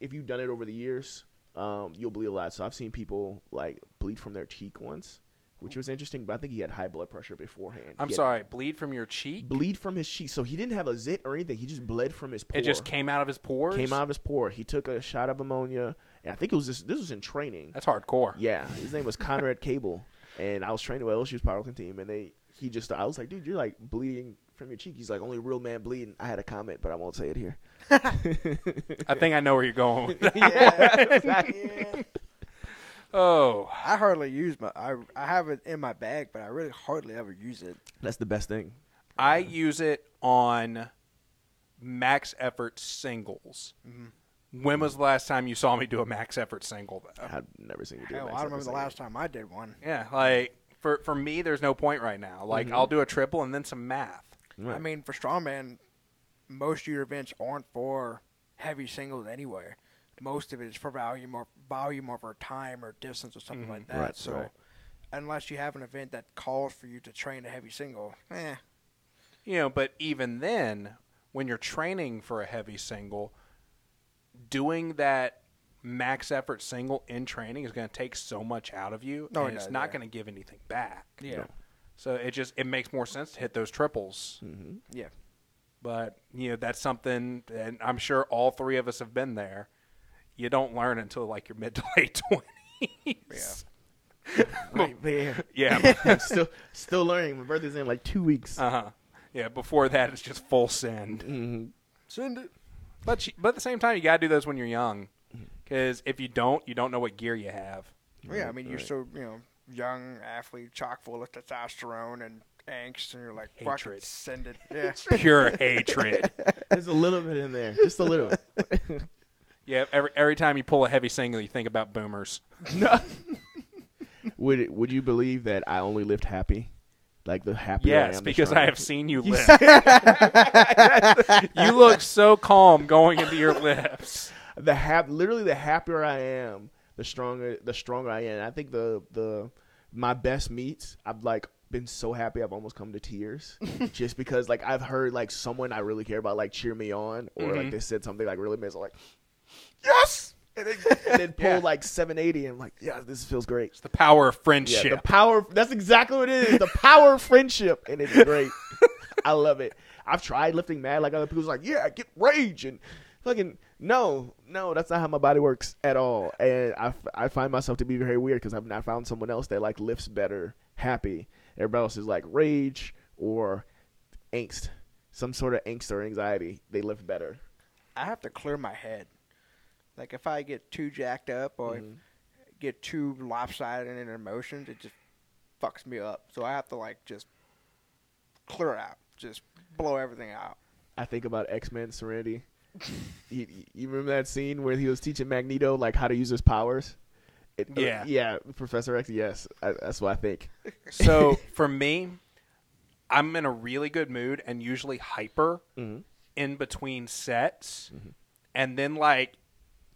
over the years. You'll bleed a lot. So I've seen people like bleed from their cheek once, which was interesting, but I think he had high blood pressure beforehand. I'm sorry, bleed from your cheek? Bleed from his cheek. So he didn't have a zit or anything. He just bled from his pore. It just came out of his pores? Came out of his pore. He took a shot of ammonia, and I think it was this was in training. That's hardcore. Yeah. His name was Conrad Cable, and I was training with LSU's powerlifting team, and I was like, dude, you're like bleeding from your cheek. He's like, only a real man bleeding. I had a comment, but I won't say it here. I think I know where you're going with that. Yeah, exactly. Yeah. Oh, I hardly use I have it in my bag, but I really hardly ever use it. That's the best thing. I use it on max effort singles. Mm-hmm. When was the last time you saw me do a max effort single, though? I've never seen you do a max effort single. I remember the last time I did one. Yeah, like for me, there's no point right now. Like, mm-hmm. I'll do a triple and then some math. Right. I mean, for strongman, most of your events aren't for heavy singles anyway. Most of it is for volume over time or distance or something like that. Right, so unless you have an event that calls for you to train a heavy single, You know, but even then, when you're training for a heavy single, doing that max effort single in training is going to take so much out of you, it's not going to give anything back. Yeah. No. So it makes more sense to hit those triples. Mm-hmm. Yeah. But, you know, that's something, and I'm sure all three of us have been there. You don't learn until, like, your mid to late 20s. Yeah. Right there. Yeah. I'm still learning. My birthday's in, like, 2 weeks. Uh-huh. Yeah, before that, it's just full send. Mm-hmm. Send it. But at the same time, you got to do those when you're young. Because if you don't know what gear you have. Well, yeah, I mean, you're so, you know, young athlete, chock full of testosterone and angst, and you're like, fuck it, send it. Yeah. Pure hatred. There's a little bit in there. Just a little. Yeah, every time you pull a heavy single, you think about boomers. Would you believe that I only lift happy? Like the happy. Yes, because I have seen you lift. You look so calm going into your lifts. Literally, the happier I am, the stronger I am. I think my best meets, I've like been so happy I've almost come to tears just because like I've heard like someone I really care about like cheer me on or like they said something like really amazing like. Yes! And then pull like 780 and I'm like, yeah, this feels great. It's the power of friendship. Yeah, that's exactly what it is. The power of friendship. And it's great. I love it. I've tried lifting mad like other people's like, yeah, get rage and fucking no, that's not how my body works at all. And I find myself to be very weird because I've not found someone else that like lifts better happy. Everybody else is like rage or angst. Some sort of angst or anxiety. They lift better. I have to clear my head. Like, if I get too jacked up or get too lopsided in emotions, it just fucks me up. So I have to, like, just clear out. Just blow everything out. I think about X-Men Serenity. you remember that scene where he was teaching Magneto, like, how to use his powers? Professor X, yes. That's what I think. So, for me, I'm in a really good mood and usually hyper in between sets. Mm-hmm. And then, like...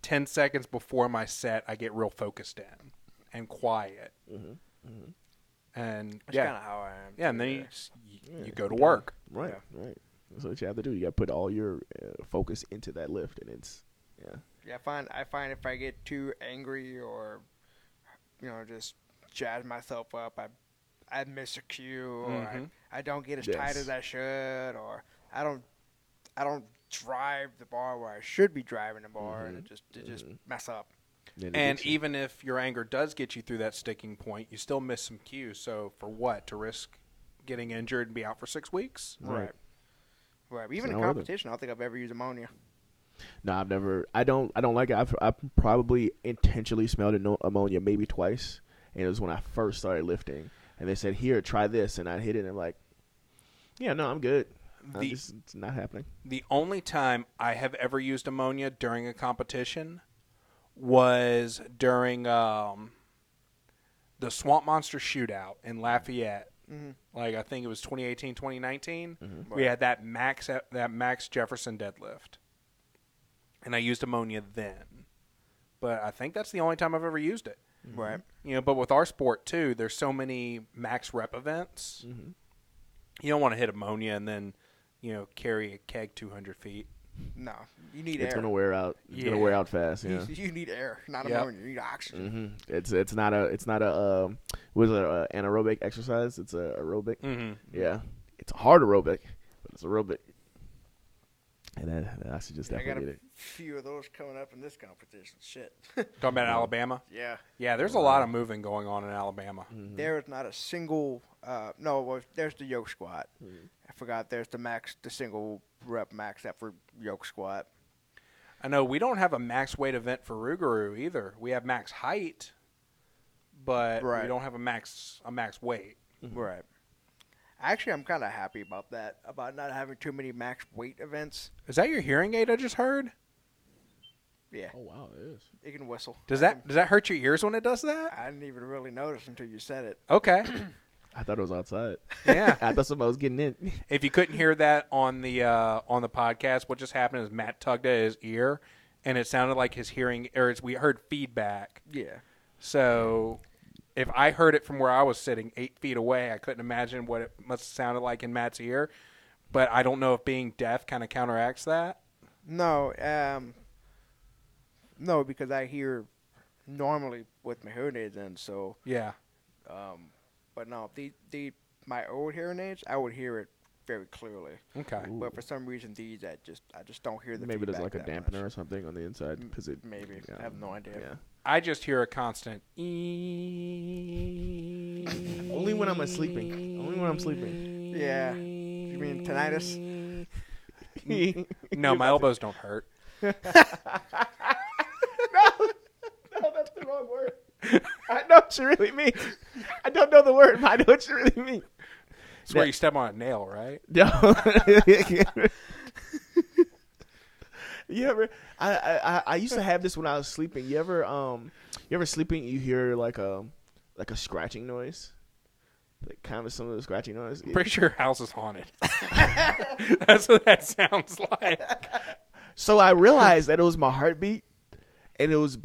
10 seconds before my set, I get real focused in and quiet. Mm-hmm. Mm-hmm. And that's kind of how I am. Yeah, and then you go to work. Right, right. That's what you have to do. You got to put all your focus into that lift, and it's I find if I get too angry or you know just jazz myself up, I miss a cue, or I don't get as tight as I should, or I don't drive the bar where I should be driving the bar, and it just mess up. And even if your anger does get you through that sticking point, you still miss some cues. So for what? To risk getting injured and be out for 6 weeks? Right. Right. Even in competition, I don't think I've ever used ammonia. No, I've never. I don't like it. I've probably intentionally smelled ammonia maybe twice, and it was when I first started lifting. And they said, "Here, try this," and I hit it. And I'm like, "Yeah, no, I'm good." It's not happening. The only time I have ever used ammonia during a competition was during the Swamp Monster Shootout in Lafayette. Mm-hmm. Like I think it was 2018, 2019. Mm-hmm. We had that max Jefferson deadlift, and I used ammonia then. But I think that's the only time I've ever used it. Mm-hmm. Right. You know, but with our sport too, there's so many max rep events. Mm-hmm. You don't want to hit ammonia and then. You know, carry a keg 200 feet. No, you need air. It's gonna wear out. It's gonna wear out fast. Yeah. You need air, not ammonia. You need oxygen. Mm-hmm. It's not a was it anaerobic exercise? It's a aerobic. Mm-hmm. Yeah, it's hard aerobic, but it's aerobic. And I should just definitely get it. Few of those coming up in this competition. Shit. Talking about Alabama? Yeah. Yeah, there's a lot of moving going on in Alabama. Mm-hmm. There is not a single there's the yoke squat. Mm-hmm. I forgot there's the single rep max that for yoke squat. I know we don't have a max weight event for Rougarou either. We have max height, but we don't have a max weight. Mm-hmm. Right. Actually, I'm kind of happy about that, about not having too many max weight events. Is that your hearing aid I just heard? Yeah. Oh, wow, it is. It can whistle. Does that hurt your ears when it does that? I didn't even really notice until you said it. Okay. I thought it was outside. Yeah. I thought somebody was getting in. If you couldn't hear that on the podcast, what just happened is Matt tugged at his ear, and it sounded like his hearing, or we heard feedback. Yeah. So... if I heard it from where I was sitting 8 feet away, I couldn't imagine what it must have sounded like in Matt's ear. But I don't know if being deaf kind of counteracts that. No. No, because I hear normally with my hearing aids in, so. Yeah. But no, my old hearing aids, I would hear it very clearly. Okay. Ooh. But for some reason, these, I just don't hear the feedback. Maybe there's like a dampener or something on the inside. Maybe. I have no idea. Yeah. I just hear a constant ee. Only when I'm sleeping. Only when I'm sleeping. Yeah. You mean tinnitus? No, my elbows don't hurt. No, that's the wrong word. I know what you really mean. I don't know the word, but I know what you really mean. It's where you step on a nail, right? No. You ever? I used to have this when I was sleeping. You ever sleeping? You hear like a scratching noise, like kind of some of the scratching noise. I'm pretty sure house is haunted. That's what that sounds like. So I realized that it was my heartbeat, and it was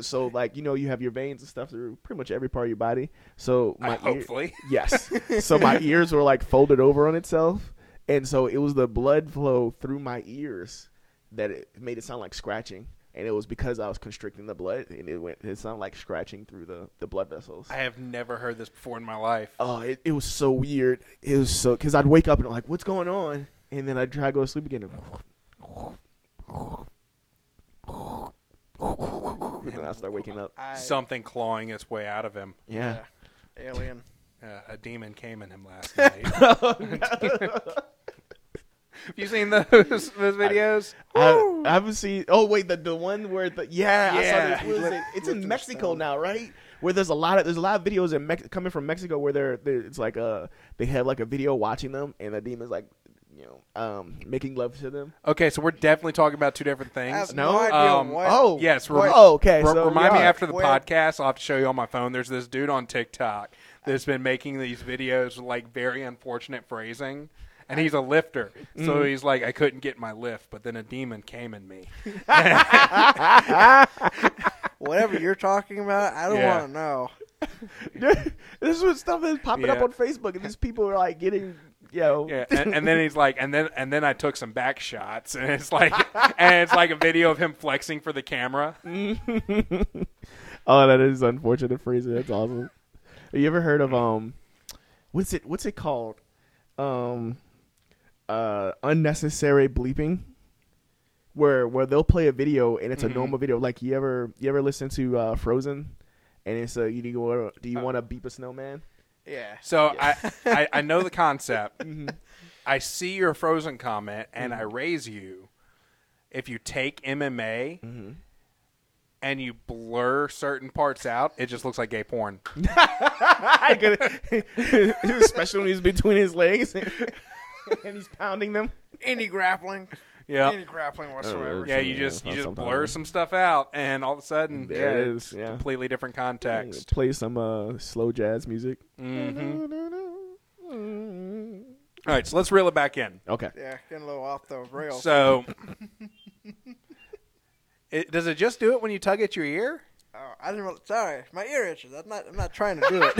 so like you have your veins and stuff through pretty much every part of your body. So hopefully yes. So my ears were like folded over on itself, and so it was the blood flow through my ears that it made it sound like scratching, and it was because I was constricting the blood, and it sounded like scratching through the blood vessels. I have never heard this before in my life. Oh, it was so weird. It was so, because I'd wake up and I'm like, what's going on? And then I'd try to go to sleep again. And then I start waking up. Something clawing its way out of him. Yeah. Alien. A demon came in him last night. Oh, no. Have you seen those videos? I haven't seen. Oh wait, the one where I saw this. It's in Mexico now, right? Where there's a lot of videos in coming from Mexico where it's like they have like a video watching them and the demon's like making love to them. Okay, so we're definitely talking about two different things. I have no idea what. Oh yes, okay. So remind me after the podcast. I'll have to show you on my phone. There's this dude on TikTok that's been making these videos with like very unfortunate phrasing. And he's a lifter, so he's like, I couldn't get my lift, but then a demon came in me. Whatever you're talking about, I don't want to know. This is stuff that's popping up on Facebook, and these people are like getting, and then he's like, and then I took some back shots, and it's like, a video of him flexing for the camera. Oh, that is unfortunate phrasing. That's awesome. Have you ever heard of what's it called? Unnecessary bleeping, where they'll play a video and it's a normal video. Like you ever listen to Frozen, and it's do you want to beep a snowman? Yeah. So yeah. I know the concept. Mm-hmm. I see your Frozen comment and I raise you. If you take MMA and you blur certain parts out, it just looks like gay porn. Especially when he's between his legs and he's pounding them. Any grappling whatsoever. Yeah, you just blur some stuff out, and all of a sudden, it's completely different context. Play some slow jazz music. Mm-hmm. All right, so let's reel it back in. Okay. Yeah, getting a little off the rails. So. Does it just do it when you tug at your ear? Oh, I didn't really, sorry, my ear itches. I'm not trying to do it.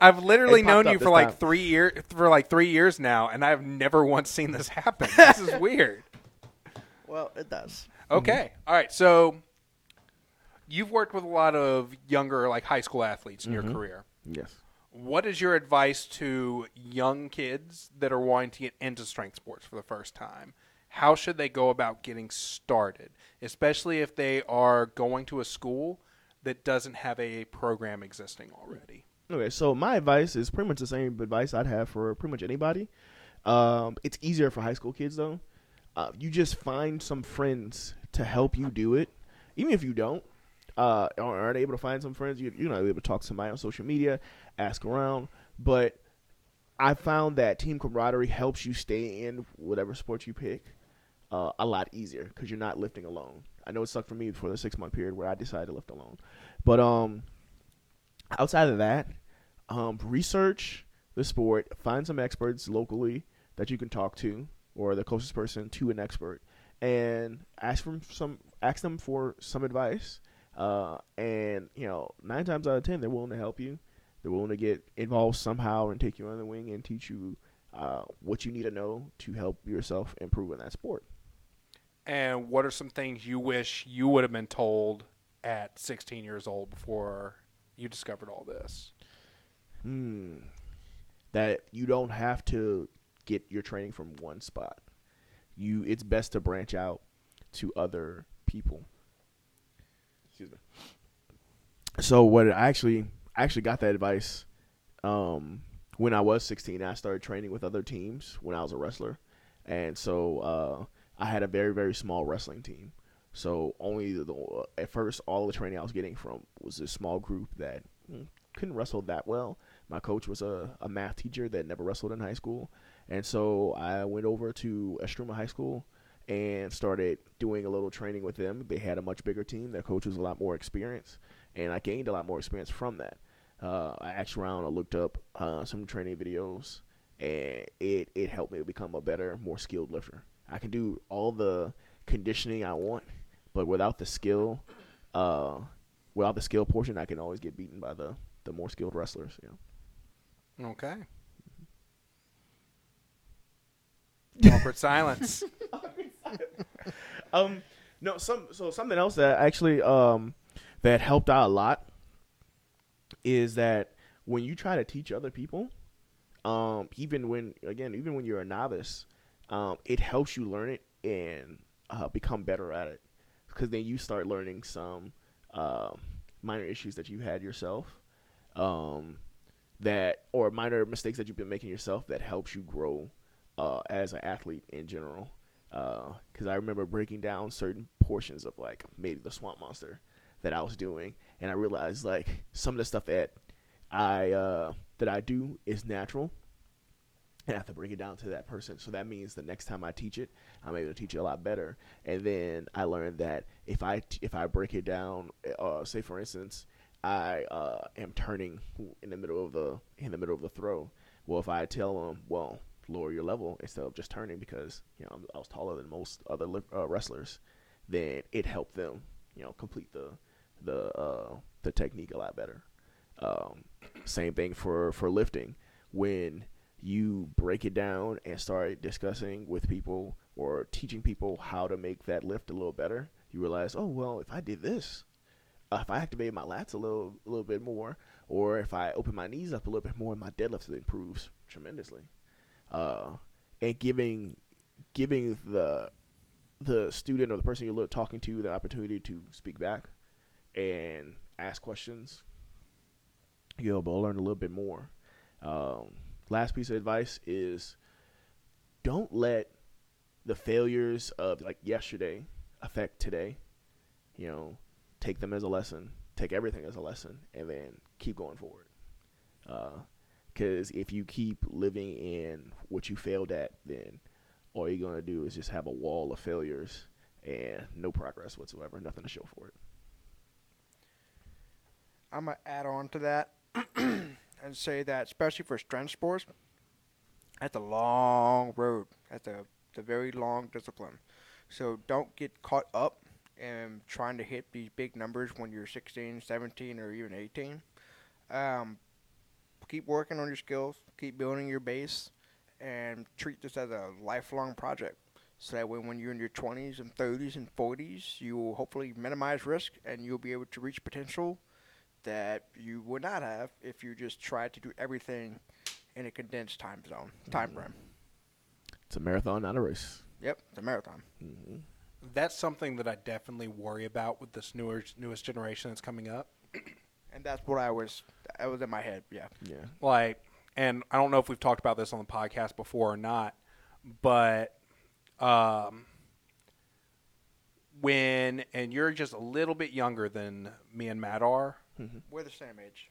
I've literally known you for like time. 3 years now, and I've never once seen this happen. This is weird. Well, it does. Okay. Mm-hmm. All right. So you've worked with a lot of younger, like high school athletes in your career. Yes. What is your advice to young kids that are wanting to get into strength sports for the first time? How should they go about getting started, especially if they are going to a school that doesn't have a program existing already? Okay, so my advice is pretty much the same advice I'd have for pretty much anybody. It's easier for high school kids, though. You just find some friends to help you do it, even if you don't. Aren't able to find some friends, you're not able to talk to somebody on social media, ask around. But I found that team camaraderie helps you stay in whatever sport you pick a lot easier because you're not lifting alone. I know it sucked for me for the 6-month period where I decided to lift alone. But outside of that, research the sport, find some experts locally that you can talk to or the closest person to an expert, and ask them for some advice. And, 9 times out of 10, they're willing to help you. They're willing to get involved somehow and take you under the wing and teach you what you need to know to help yourself improve in that sport. And what are some things you wish you would have been told at 16 years old before you discovered all this? That you don't have to get your training from one spot. It's best to branch out to other people. Excuse me. So what I actually got that advice when I was 16. I started training with other teams when I was a wrestler, and so I had a very, very small wrestling team. So only at first all the training I was getting from was this small group that couldn't wrestle that well. My coach was a math teacher that never wrestled in high school, and so I went over to Estruma High School and started doing a little training with them. They had a much bigger team. Their coach was a lot more experienced, and I gained a lot more experience from that. I asked around. I looked up some training videos, and it helped me become a better, more skilled lifter. I can do all the conditioning I want, but without the skill portion, I can always get beaten by the more skilled wrestlers. Okay. Awkward silence. Something else that actually that helped out a lot is that when you try to teach other people, even when you're a novice, it helps you learn it and become better at it, because then you start learning some minor issues that you had yourself, that or minor mistakes that you've been making yourself that helps you grow as an athlete in general. Because I remember breaking down certain portions of like maybe the Swamp Monster that I was doing, and I realized like some of the stuff that I do is natural, and I have to break it down to that person. So that means the next time I teach it, I'm able to teach it a lot better. And then I learned that if I break it down, say for instance, I am turning in the middle of the throw. Well, if I tell them, well, lower your level instead of just turning because I was taller than most other wrestlers, then it helped them complete the technique a lot better. Same thing for lifting. When you break it down and start discussing with people or teaching people how to make that lift a little better, you realize, oh well, if I did this, if I activated my lats a little bit more, or if I open my knees up a little bit more, my deadlift improves tremendously. And giving the student or the person you're talking to the opportunity to speak back and ask questions, but I'll learn a little bit more. Last piece of advice is don't let the failures of like yesterday affect today. Take them as a lesson, take everything as a lesson, and then keep going forward. Because if you keep living in what you failed at, then all you're going to do is just have a wall of failures and no progress whatsoever, nothing to show for it. I'm going to add on to that and say that, especially for strength sports, that's a long road. That's a very long discipline. So don't get caught up and trying to hit these big numbers when you're 16, 17, or even 18. Keep working on your skills, keep building your base, and treat this as a lifelong project. So that way when you're in your 20s and 30s and 40s, you will hopefully minimize risk and you'll be able to reach potential that you would not have if you just tried to do everything in a condensed time frame. It's a marathon, not a race. Yep, it's a marathon. Mm-hmm. That's something that I definitely worry about with this newest generation that's coming up. And that's what I was in my head, yeah. Like, and I don't know if we've talked about this on the podcast before or not, but and you're just a little bit younger than me and Matt are. Mm-hmm. We're the same age.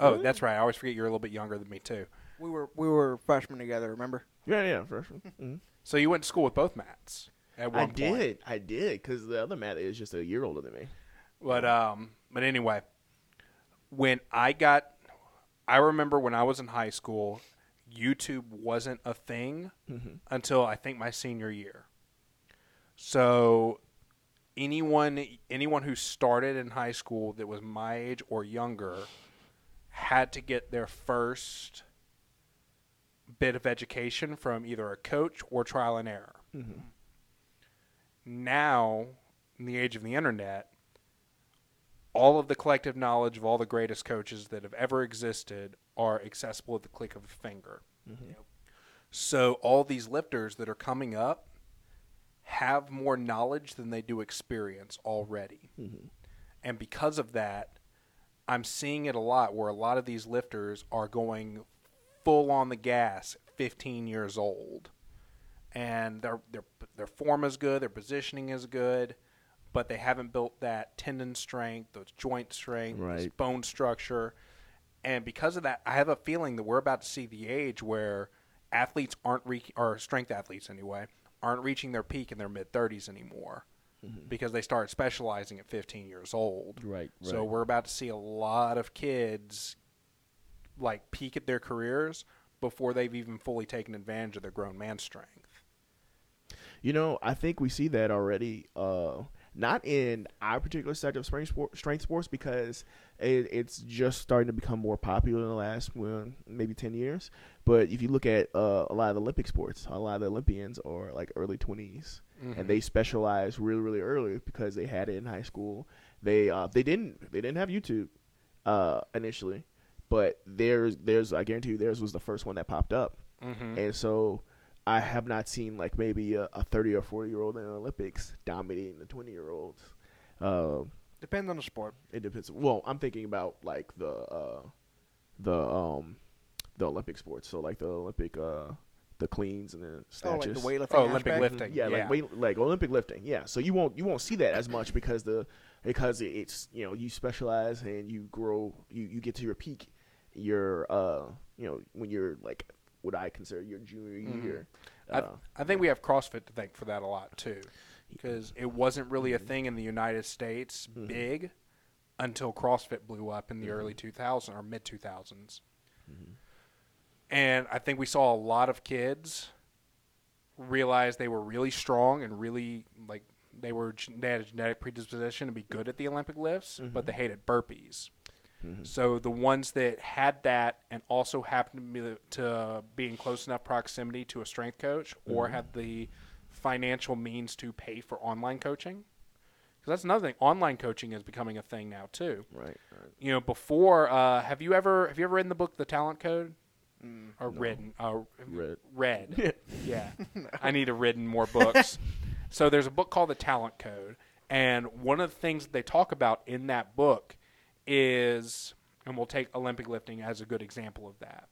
Oh, really? That's right. I always forget you're a little bit younger than me too. We were freshmen together, remember? Yeah, freshmen. Mm-hmm. So you went to school with both Matts at one point. I did, because the other Matt is just a year older than me. But anyway, I remember when I was in high school, YouTube wasn't a thing until I think my senior year. So anyone who started in high school that was my age or younger had to get their first bit of education from either a coach or trial and error. Mm-hmm. Now, in the age of the internet, all of the collective knowledge of all the greatest coaches that have ever existed are accessible at the click of a finger. Mm-hmm. Yep. So all these lifters that are coming up have more knowledge than they do experience already. Mm-hmm. And because of that, I'm seeing it a lot where a lot of these lifters are going full on the gas at 15 years old. And their form is good, their positioning is good, but they haven't built that tendon strength, those joint strength, right, bone structure. And because of that, I have a feeling that we're about to see the age where athletes strength athletes anyway, aren't reaching their peak in their mid-30s anymore because they start specializing at 15 years old. Right. So we're about to see a lot of kids like peak at their careers before they've even fully taken advantage of their grown man strength. You know, I think we see that already. Not in our particular sector of strength sports, because it's just starting to become more popular in the last maybe 10 years. But if you look at a lot of the Olympic sports, a lot of the Olympians are like early 20s. Mm-hmm. And they specialize really, really early because they had it in high school. They didn't have YouTube initially, but there's I guarantee you theirs was the first one that popped up. Mm-hmm. And so I have not seen like maybe a 30 or 40-year-old in the Olympics dominating the 20-year-olds. Depends on the sport. It depends. Well, I'm thinking about like the Olympic sports. So like the Olympic the cleans and the snatches. Like the weightlifting. Oh, Olympic lifting. Yeah, yeah. Like Olympic lifting. Yeah. So you won't see that as much because it's, you know, you specialize and you grow. You get to your peak. Your when you're like, what I consider your junior year. I think we have CrossFit to thank for that a lot too, because it wasn't really a thing in the United States big until CrossFit blew up in the early 2000s or mid 2000s. Mm-hmm. And I think we saw a lot of kids realize they were really strong and really like they had a genetic predisposition to be good at the Olympic lifts, but they hated burpees. Mm-hmm. So the ones that had that and also happened to be in close enough proximity to a strength coach or had the financial means to pay for online coaching, because that's another thing. Online coaching is becoming a thing now too. Right. You know, before have you ever read the book The Talent Code? Read. Yeah. No. I need to read more books. So there's a book called The Talent Code, and one of the things that they talk about in that book is, and we'll take Olympic lifting as a good example of that,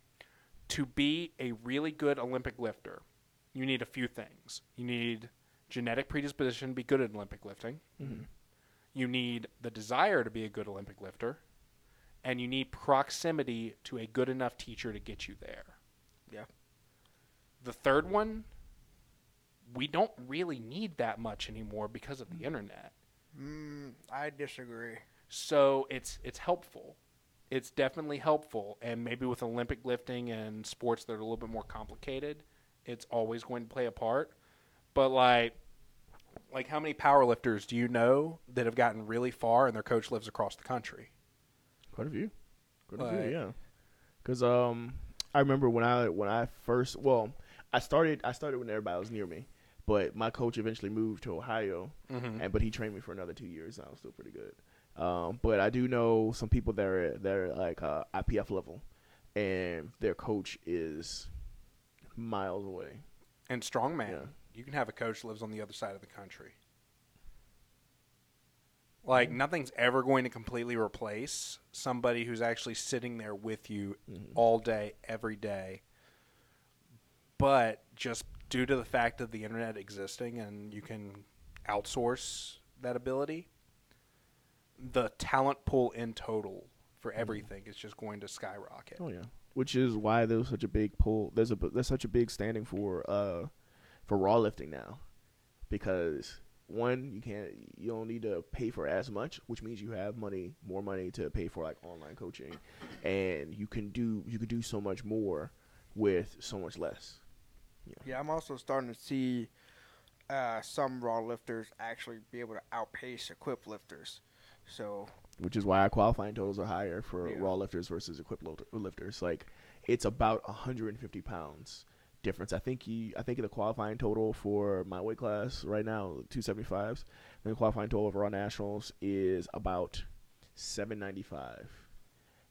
to be a really good Olympic lifter, you need a few things. You need genetic predisposition to be good at Olympic lifting. Mm-hmm. You need the desire to be a good Olympic lifter, and you need proximity to a good enough teacher to get you there. Yeah. The third one, we don't really need that much anymore because of the internet. I disagree. So it's helpful. It's definitely helpful. And maybe with Olympic lifting and sports that are a little bit more complicated, it's always going to play a part. But like Like, how many powerlifters do you know that have gotten really far and their coach lives across the country? Quite a few. Quite a few, yeah. Because I remember when I first started when everybody was near me, but my coach eventually moved to Ohio, but he trained me for another 2 years, and I was still pretty good. But I do know some people that are like IPF level, and their coach is miles away. And Strongman. Yeah. You can have a coach that lives on the other side of the country. Like, nothing's ever going to completely replace somebody who's actually sitting there with you all day, every day. But just due to the fact of the internet existing and you can outsource that ability, the talent pool in total for everything is just going to skyrocket. Oh, yeah. Which is why there's such a big pool. There's such a big standing for raw lifting now, because one, you don't need to pay for as much, which means you have more money to pay for like online coaching, and you can do so much more with so much less. Yeah, I'm also starting to see some raw lifters actually be able to outpace equipped lifters, so which is why our qualifying totals are higher for raw lifters versus equipped lifters. Like, it's about 150 pounds difference. I think the qualifying total for my weight class right now, 275, and the qualifying total of raw nationals is about 795.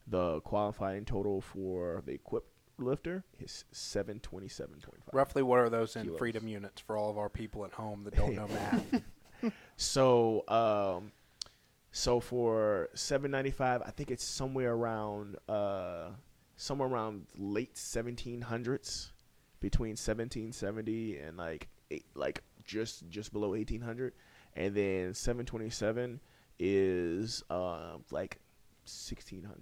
The qualifying total for the equipped lifter is 727.5. Roughly, what are those in kilos? Freedom units for all of our people at home that don't know math? So so for 795, I think it's somewhere around late 1700s. Between 1770 and just below 1800, and then 727 is 1600,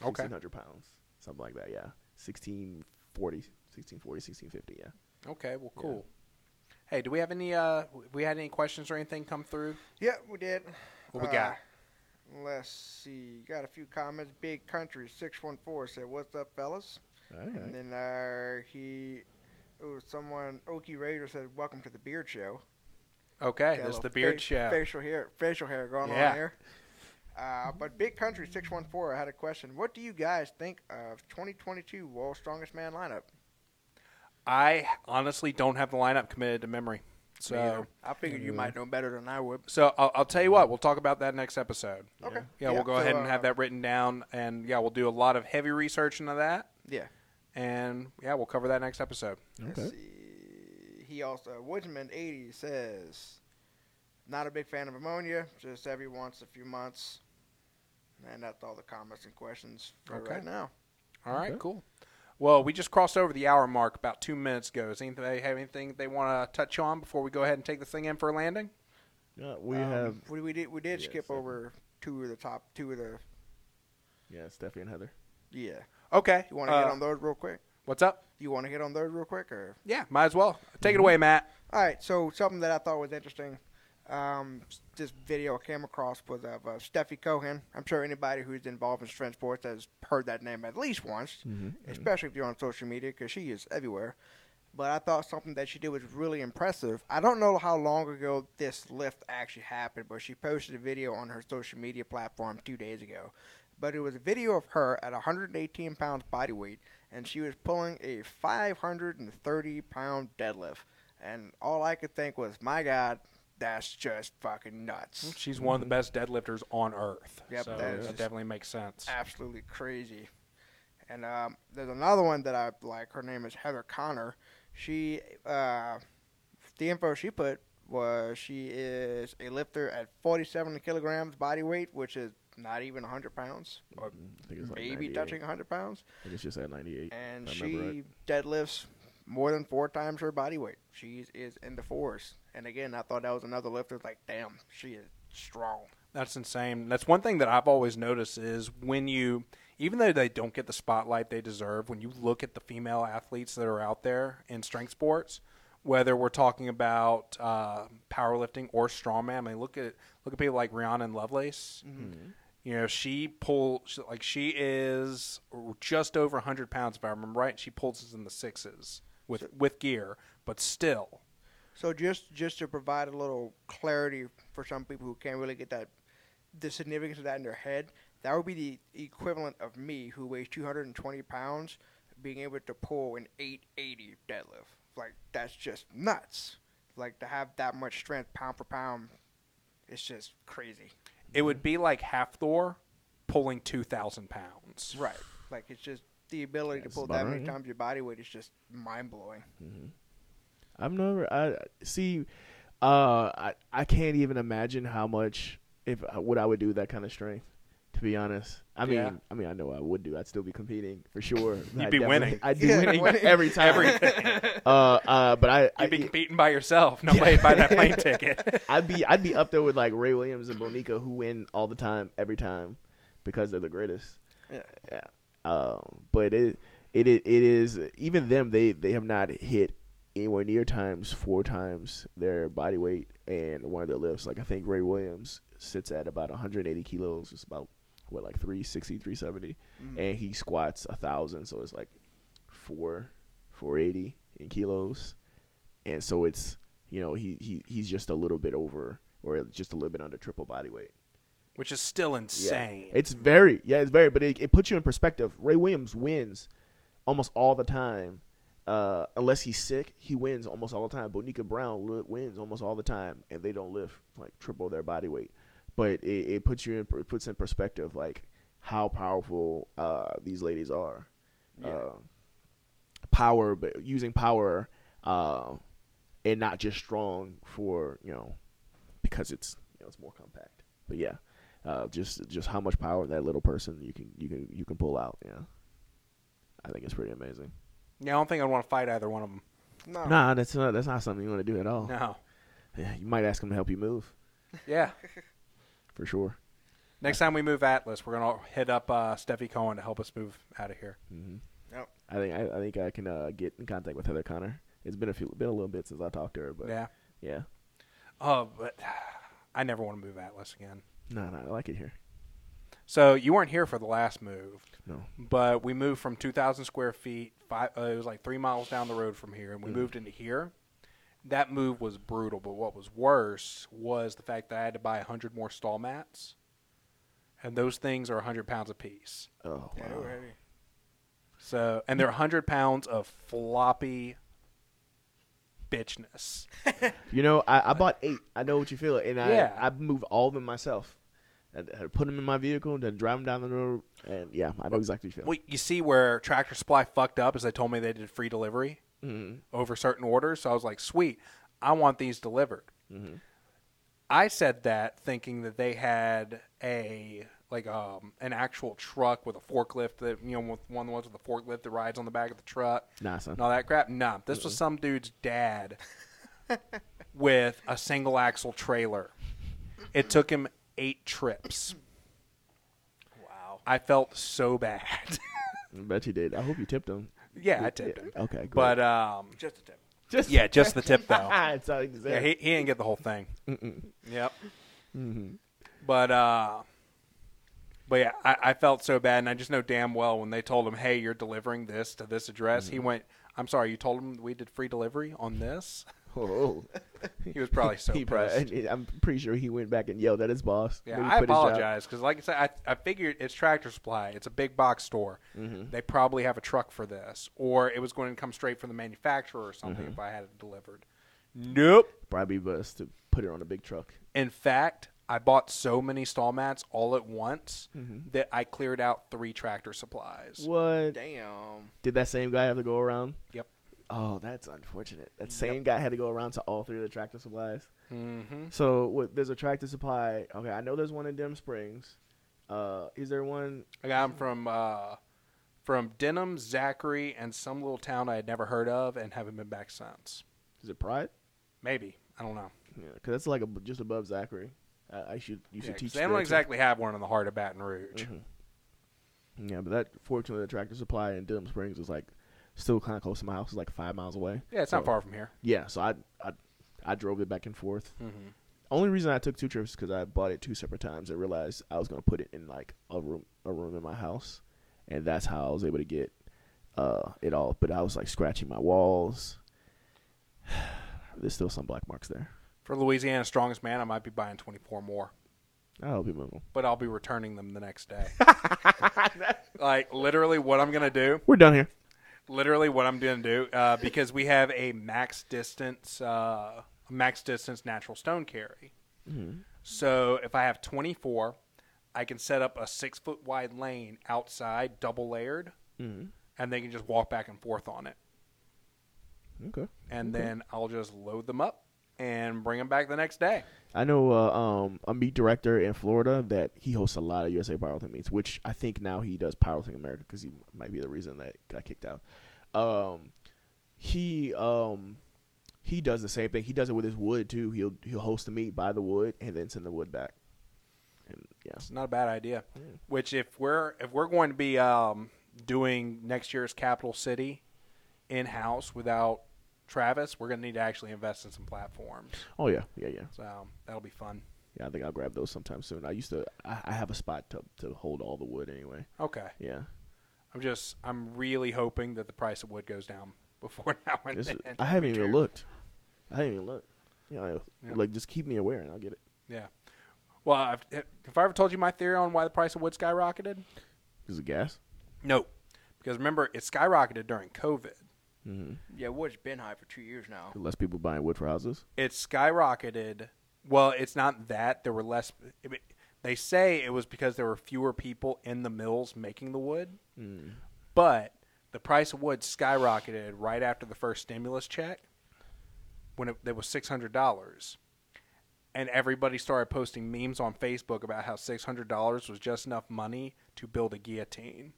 1600 pounds, something like that. Yeah, 1650. Yeah. Okay. Well, cool. Yeah. Hey, do we have any? We had any questions or anything come through? Yeah, we did. What we got? Let's see. Got a few comments. Big Country 614 said, "What's up, fellas?" Right. And then Okie Raider said, "Welcome to the Beard Show." Okay, this is the Beard Show. Facial hair going on here. But Big Country 614, I had a question. What do you guys think of 2022 World's Strongest Man lineup? I honestly don't have the lineup committed to memory, so I figured you might know better than I would. So I'll tell you what, we'll talk about that next episode. Okay. Yeah, we'll go ahead and have that written down, and we'll do a lot of heavy research into that. Yeah. And, we'll cover that next episode. Okay. Let's see. He also, Woodsman80 says, "Not a big fan of ammonia, just every once a few months." And that's all the comments and questions for right now. All right, cool. Well, we just crossed over the hour mark about 2 minutes ago. Does anybody have anything they want to touch on before we go ahead and take this thing in for a landing? Yeah, we have. We did skip over two of the. Yeah, Steffi and Heather. Yeah. Okay. You want to hit on those real quick? What's up? You want to hit on those real quick? Or? Yeah, might as well. Take it away, Matt. All right. So something that I thought was interesting, this video I came across was of Steffi Cohen. I'm sure anybody who's involved in strength sports has heard that name at least once, especially if you're on social media, because she is everywhere. But I thought something that she did was really impressive. I don't know how long ago this lift actually happened, but she posted a video on her social media platform 2 days ago. But it was a video of her at 118 pounds body weight, and she was pulling a 530-pound deadlift. And all I could think was, my God, that's just fucking nuts. She's one of the best deadlifters on earth. Yep, so that definitely makes sense. Absolutely crazy. And there's another one that I like. Her name is Heather Connor. She, the info she put was she is a lifter at 47 kilograms body weight, which is not even 100 pounds, or I think it's maybe like touching 100 pounds. I guess she's at 98. And she deadlifts more than four times her body weight. She is in the fours. And, again, I thought that was another lifter. Like, damn, she is strong. That's insane. That's one thing that I've always noticed is when you – even though they don't get the spotlight they deserve, when you look at the female athletes that are out there in strength sports, whether we're talking about powerlifting or strongman, I mean, look at people like Rihanna Lovelace. Mm-hmm. You know, she is just over 100 pounds, if I remember right. She pulls us in the sixes with gear, but still. So just to provide a little clarity for some people who can't really get that, the significance of that in their head, that would be the equivalent of me, who weighs 220 pounds, being able to pull an 880 deadlift. Like, that's just nuts. Like, to have that much strength pound for pound, it's just crazy. It would be like half Thor pulling 2,000 pounds. Right. Like, it's just the ability to pull that many times your body weight is just mind-blowing. Mm-hmm. I've never, I can't even imagine how much, if what I would do with that kind of strength, to be honest. I mean, I know I would do. I'd still be competing for sure. You'd be winning. I'd be winning every time. But I'd be beaten by yourself. Nobody buy that plane ticket. I'd be up there with like Ray Williams and Bonica, who win all the time, every time, because they're the greatest. Yeah. But it is, even them, they have not hit anywhere near four times their body weight and one of their lifts. Like, I think Ray Williams sits at about 180 kilos. It's about, what, like 360, 370. Mm-hmm. And he squats 1,000, so it's like 480 in kilos. And so it's, you know, he's just a little bit over, or just a little bit under triple body weight. Which is still insane. Yeah. It's very, but it puts you in perspective. Ray Williams wins almost all the time. Unless he's sick, he wins almost all the time. Bonica Brown wins almost all the time, and they don't lift like triple their body weight. But it puts in perspective like how powerful these ladies are. Yeah. Power, but using power and not just strong for, you know, because it's, you know, it's more compact. But yeah, just how much power that little person you can pull out. Yeah, I think it's pretty amazing. Yeah, I don't think I'd want to fight either one of them. No. Nah, that's not something you want to do at all. No. Yeah, you might ask them to help you move. Yeah. For sure. Next time we move Atlas, we're going to hit up Steffi Cohen to help us move out of here. Mm-hmm. Yep. I think I can get in contact with Heather Connor. It's been a little bit since I talked to her, but yeah. But I never want to move Atlas again. No, I like it here. So you weren't here for the last move. No. But we moved from 2,000 square feet. It was like 3 miles down the road from here, and we moved into here. That move was brutal, but what was worse was the fact that I had to buy 100 more stall mats, and those things are 100 pounds apiece. Oh, wow. So, and they're 100 pounds of floppy bitchness. You know, I bought 8. I know what you feel, and I moved all of them myself. I put them in my vehicle, then drive them down the road, and yeah, I know exactly what you feel. Well, you see where Tractor Supply fucked up is they told me they did free delivery over certain orders, so I was like, sweet, I want these delivered. Mm-hmm. I said that thinking that they had an actual truck with a forklift, that, you know, with one of the ones with a forklift that rides on the back of the truck. Nah, son. And all that crap. Nah, this was some dude's dad with a single axle trailer. It took him 8 trips. Wow. I felt so bad. I bet you did. I hope you tipped him. Yeah, I tipped him. Okay, good. But just a tip. Just the tip, though. It's all exact. Yeah, he didn't get the whole thing. Mm-mm. Yep. Mm-hmm. But yeah, I felt so bad, and I just know damn well when they told him, hey, you're delivering this to this address, he went, I'm sorry, you told him we did free delivery on this? Oh. He was probably so pissed. I'm pretty sure he went back and yelled at his boss. Yeah, I apologize because, like I said, I figured it's Tractor Supply. It's a big box store. Mm-hmm. They probably have a truck for this, or it was going to come straight from the manufacturer or something if I had it delivered. Nope. Probably best to put it on a big truck. In fact, I bought so many stall mats all at once that I cleared out 3 Tractor Supplies. What? Damn. Did that same guy have to go around? Yep. Oh, that's unfortunate. That same guy had to go around to all 3 of the Tractor Supplies. Mm-hmm. So there's a Tractor Supply. Okay, I know there's one in Denham Springs. Is there one? I got them from Denham, Zachary, and some little town I had never heard of and haven't been back since. Is it Pride? Maybe. I don't know. Yeah, because that's like just above Zachary. You should teach. They don't exactly have one in the heart of Baton Rouge. Mm-hmm. Yeah, but that fortunately, the Tractor Supply in Denham Springs is like. Still kind of close to my house. It's like 5 miles away. Yeah, it's not far from here. Yeah, so I drove it back and forth. Mm-hmm. Only reason I took 2 trips is because I bought it 2 separate times and realized I was going to put it in like a room in my house, and that's how I was able to get it all. But I was like scratching my walls. there's still some black marks there. For Louisiana Strongest Man, I might be buying 24 more. I'll be moving them. But I'll be returning them the next day. Like, literally what I'm going to do. We're done here. Literally what I'm going to do, because we have a max distance natural stone carry. Mm-hmm. So if I have 24, I can set up a 6-foot wide lane outside, double layered, mm-hmm. and they can just walk back and forth on it. Okay. And then I'll just load them up and bring them back the next day. I know a meet director in Florida that he hosts a lot of USA Powerlifting meets, which I think now he does Powerlifting America because he might be the reason that got kicked out. He does the same thing. He does it with his wood too. He'll host the meet, buy the wood, and then send the wood back. And yeah, it's not a bad idea. Yeah. Which if we're going to be doing next year's Capital City in house without Travis, we're going to need to actually invest in some platforms. Oh, yeah. So that'll be fun. Yeah, I think I'll grab those sometime soon. I have a spot to hold all the wood anyway. Okay. Yeah. I'm really hoping that the price of wood goes down before now and then. I haven't even looked. Yeah. Like, just keep me aware and I'll get it. Yeah. Well, have I ever told you my theory on why the price of wood skyrocketed? Is it gas? No. Because remember, it skyrocketed during COVID. Mm-hmm. Yeah, wood's been high for 2 years now. Less people buying wood for houses? It skyrocketed. Well, it's not that. There were less. They say it was because there were fewer people in the mills making the wood. Mm. But the price of wood skyrocketed right after the first stimulus check when it was $600. And everybody started posting memes on Facebook about how $600 was just enough money to build a guillotine.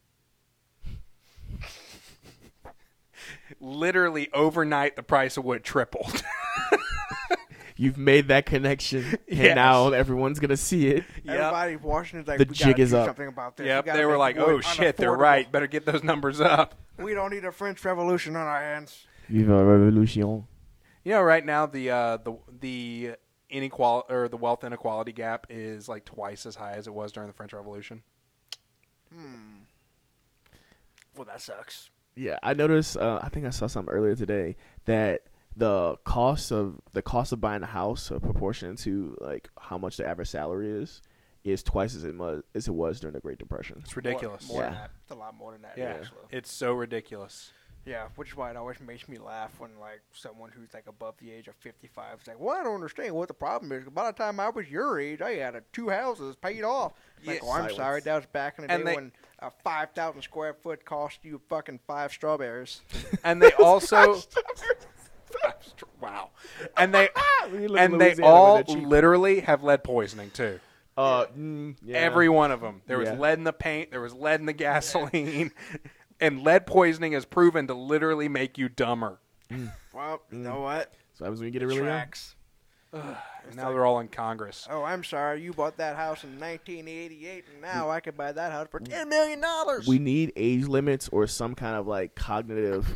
Literally overnight, the price of wood tripled. You've made that connection, and now everyone's gonna see it. Yep. Everybody in Washington's like, the jig is up. Something about this. Yep, they were like, "Oh shit, they're right. Better get those numbers up. We don't need a French Revolution on our hands." Vive la Revolution! You know, right now the inequality or the wealth inequality gap is like twice as high as it was during the French Revolution. Hmm. Well, that sucks. Yeah, I noticed. I think I saw something earlier today that the cost of buying a house, proportion to like how much the average salary is twice as it was during the Great Depression. It's ridiculous. More than that. It's a lot more than that. Yeah, actually. It's so ridiculous. Yeah, which is why it always makes me laugh when like someone who's like above the age of 55 is like, "Well, I don't understand what the problem is. By the time I was your age, I had two houses paid off." Yes. Like, I'm sorry, that was back in the day when a 5,000 square foot cost you fucking 5 strawberries. And they also, wow, and they all literally have lead poisoning too. Every one of them. There was lead in the paint. There was lead in the gasoline. And lead poisoning is proven to literally make you dumber. Well, you know what? So I was going to get it really wrong. Now they're all in Congress. Oh, I'm sorry. You bought that house in 1988, and now I could buy that house for $10 million. We need age limits or some kind of like cognitive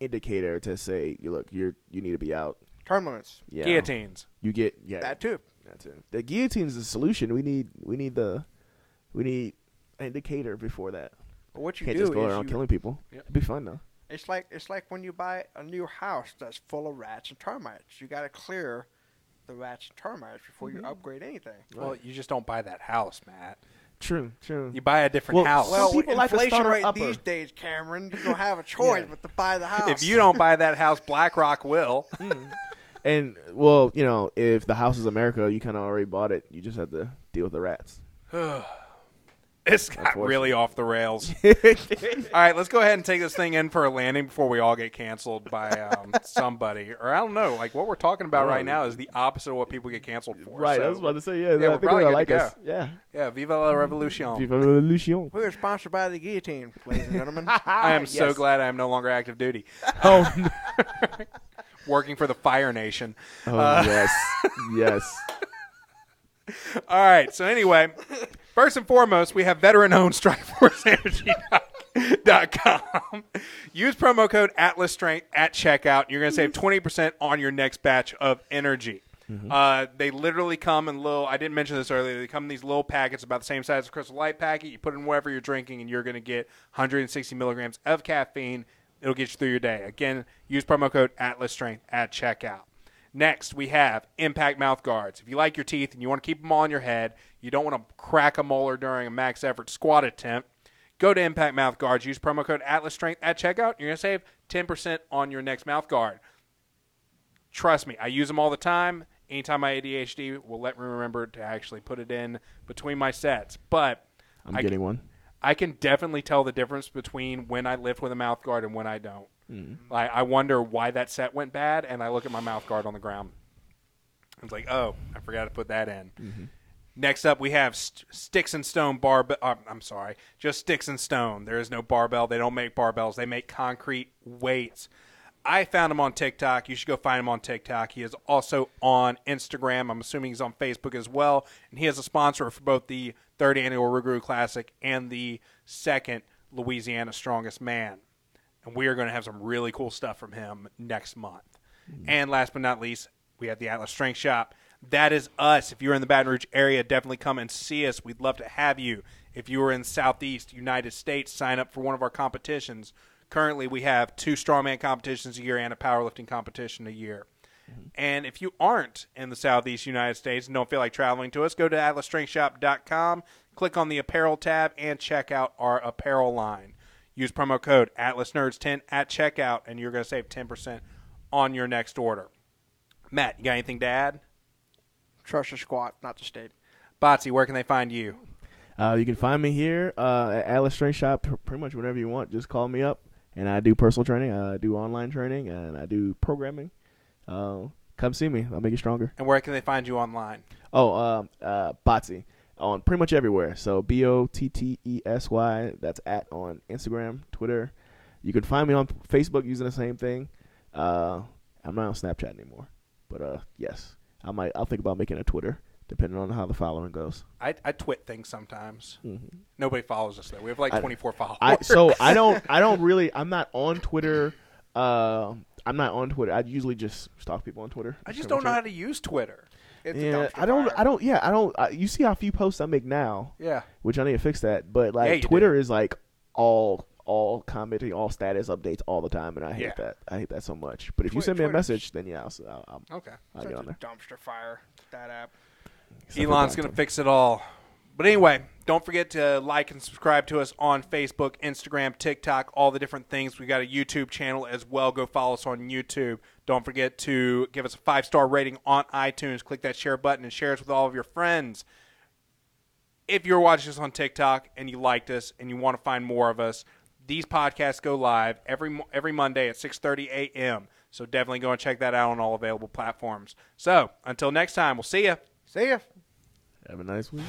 indicator to say, look, you need to be out. Term limits. Yeah. Guillotines. You get that too. The guillotine's the solution. We need an indicator before that. But what you can't do just go around killing people. Yep. It'd be fun though. It's like when you buy a new house that's full of rats and termites. You got to clear the rats and termites before you upgrade anything. Right. Well, you just don't buy that house, Matt. True. You buy a different house. Well, with inflation rate these days, Cameron, you don't have a choice but to buy the house. If you don't buy that house, BlackRock will. And well, you know, if the house is America, you kind of already bought it. You just have to deal with the rats. This got really off the rails. All right, let's go ahead and take this thing in for a landing before we all get canceled by somebody. Or I don't know. Like, what we're talking about right now is the opposite of what people get canceled for. Right, so, I was about to say, we're probably going to us. Yeah, viva la revolution. Viva la revolution. We're sponsored by the guillotine, ladies and gentlemen. I am so glad I am no longer active duty. Oh, working for the Fire Nation. Oh, yes. All right, so anyway, first and foremost, we have veteran-owned StrikeForceEnergy.com. Use promo code AtlasStrength at checkout. You're going to save 20% on your next batch of energy. Mm-hmm. They literally come in little – I didn't mention this earlier. They come in these little packets about the same size as a Crystal Light packet. You put in whatever you're drinking, and you're going to get 160 milligrams of caffeine. It'll get you through your day. Again, use promo code AtlasStrength at checkout. Next, we have Impact Mouthguards. If you like your teeth and you want to keep them on your head, you don't want to crack a molar during a max effort squat attempt, go to Impact Mouthguards. Use promo code Atlas Strength at checkout. You're going to save 10% on your next mouthguard. Trust me, I use them all the time. Anytime my ADHD will let me remember to actually put it in between my sets. But I'm getting one. I can definitely tell the difference between when I lift with a mouthguard and when I don't. Like, I wonder why that set went bad, and I look at my mouth guard on the ground. I was like, oh, I forgot to put that in. Next up, we have Sticks and Stone Barbell. I'm sorry, just Sticks and Stone. There is no barbell. They don't make barbells. They make concrete weights. I found him on TikTok. You should go find him on TikTok. He is also on Instagram. I'm assuming he's on Facebook as well. And he is a sponsor for both the third annual Rougarou Classic and the second Louisiana Strongest Man. And we are going to have some really cool stuff from him next month. And last but not least, we have the Atlas Strength Shop. That is us. If you're in the Baton Rouge area, definitely come and see us. We'd love to have you. If you are in Southeast United States, sign up for one of our competitions. Currently, we have 2 strongman competitions a year and a powerlifting competition a year. And if you aren't in the Southeast United States and don't feel like traveling to us, go to atlasstrengthshop.com, click on the apparel tab, and check out our apparel line. Use promo code AtlasNerds10 at checkout, and you're going to save 10% on your next order. Matt, you got anything to add? Trust your squat, not the state. Bottesy, where can they find you? You can find me here at Atlas Strength Shop, pretty much whenever you want. Just call me up, and I do personal training. I do online training, and I do programming. Come see me. I'll make you stronger. And where can they find you online? Bottesy. On pretty much everywhere. So BOTTESY, that's at on Instagram, Twitter. You can find me on Facebook using the same thing. I'm not on Snapchat anymore. But yes, I'll think about making a Twitter, depending on how the following goes. I twit things sometimes. Nobody follows us though. We have like 24 followers. I'm not on Twitter. I'm not on Twitter. I usually just stalk people on Twitter. I just don't know how to use Twitter. You see how few posts I make now. Yeah. Which I need to fix that. But Twitter is like all commenting, all status updates all the time, and I hate that. I hate that so much. But if you send me a message, then I'll get on there. Dumpster fire that app. Elon's gonna fix it all. But anyway, don't forget to like and subscribe to us on Facebook, Instagram, TikTok, all the different things. We got a YouTube channel as well. Go follow us on YouTube. Don't forget to give us a 5-star rating on iTunes. Click that share button and share us with all of your friends. If you're watching us on TikTok and you liked us and you want to find more of us, these podcasts go live every Monday at 6:30 a.m. So definitely go and check that out on all available platforms. So until next time, we'll see ya. See ya. Have a nice week.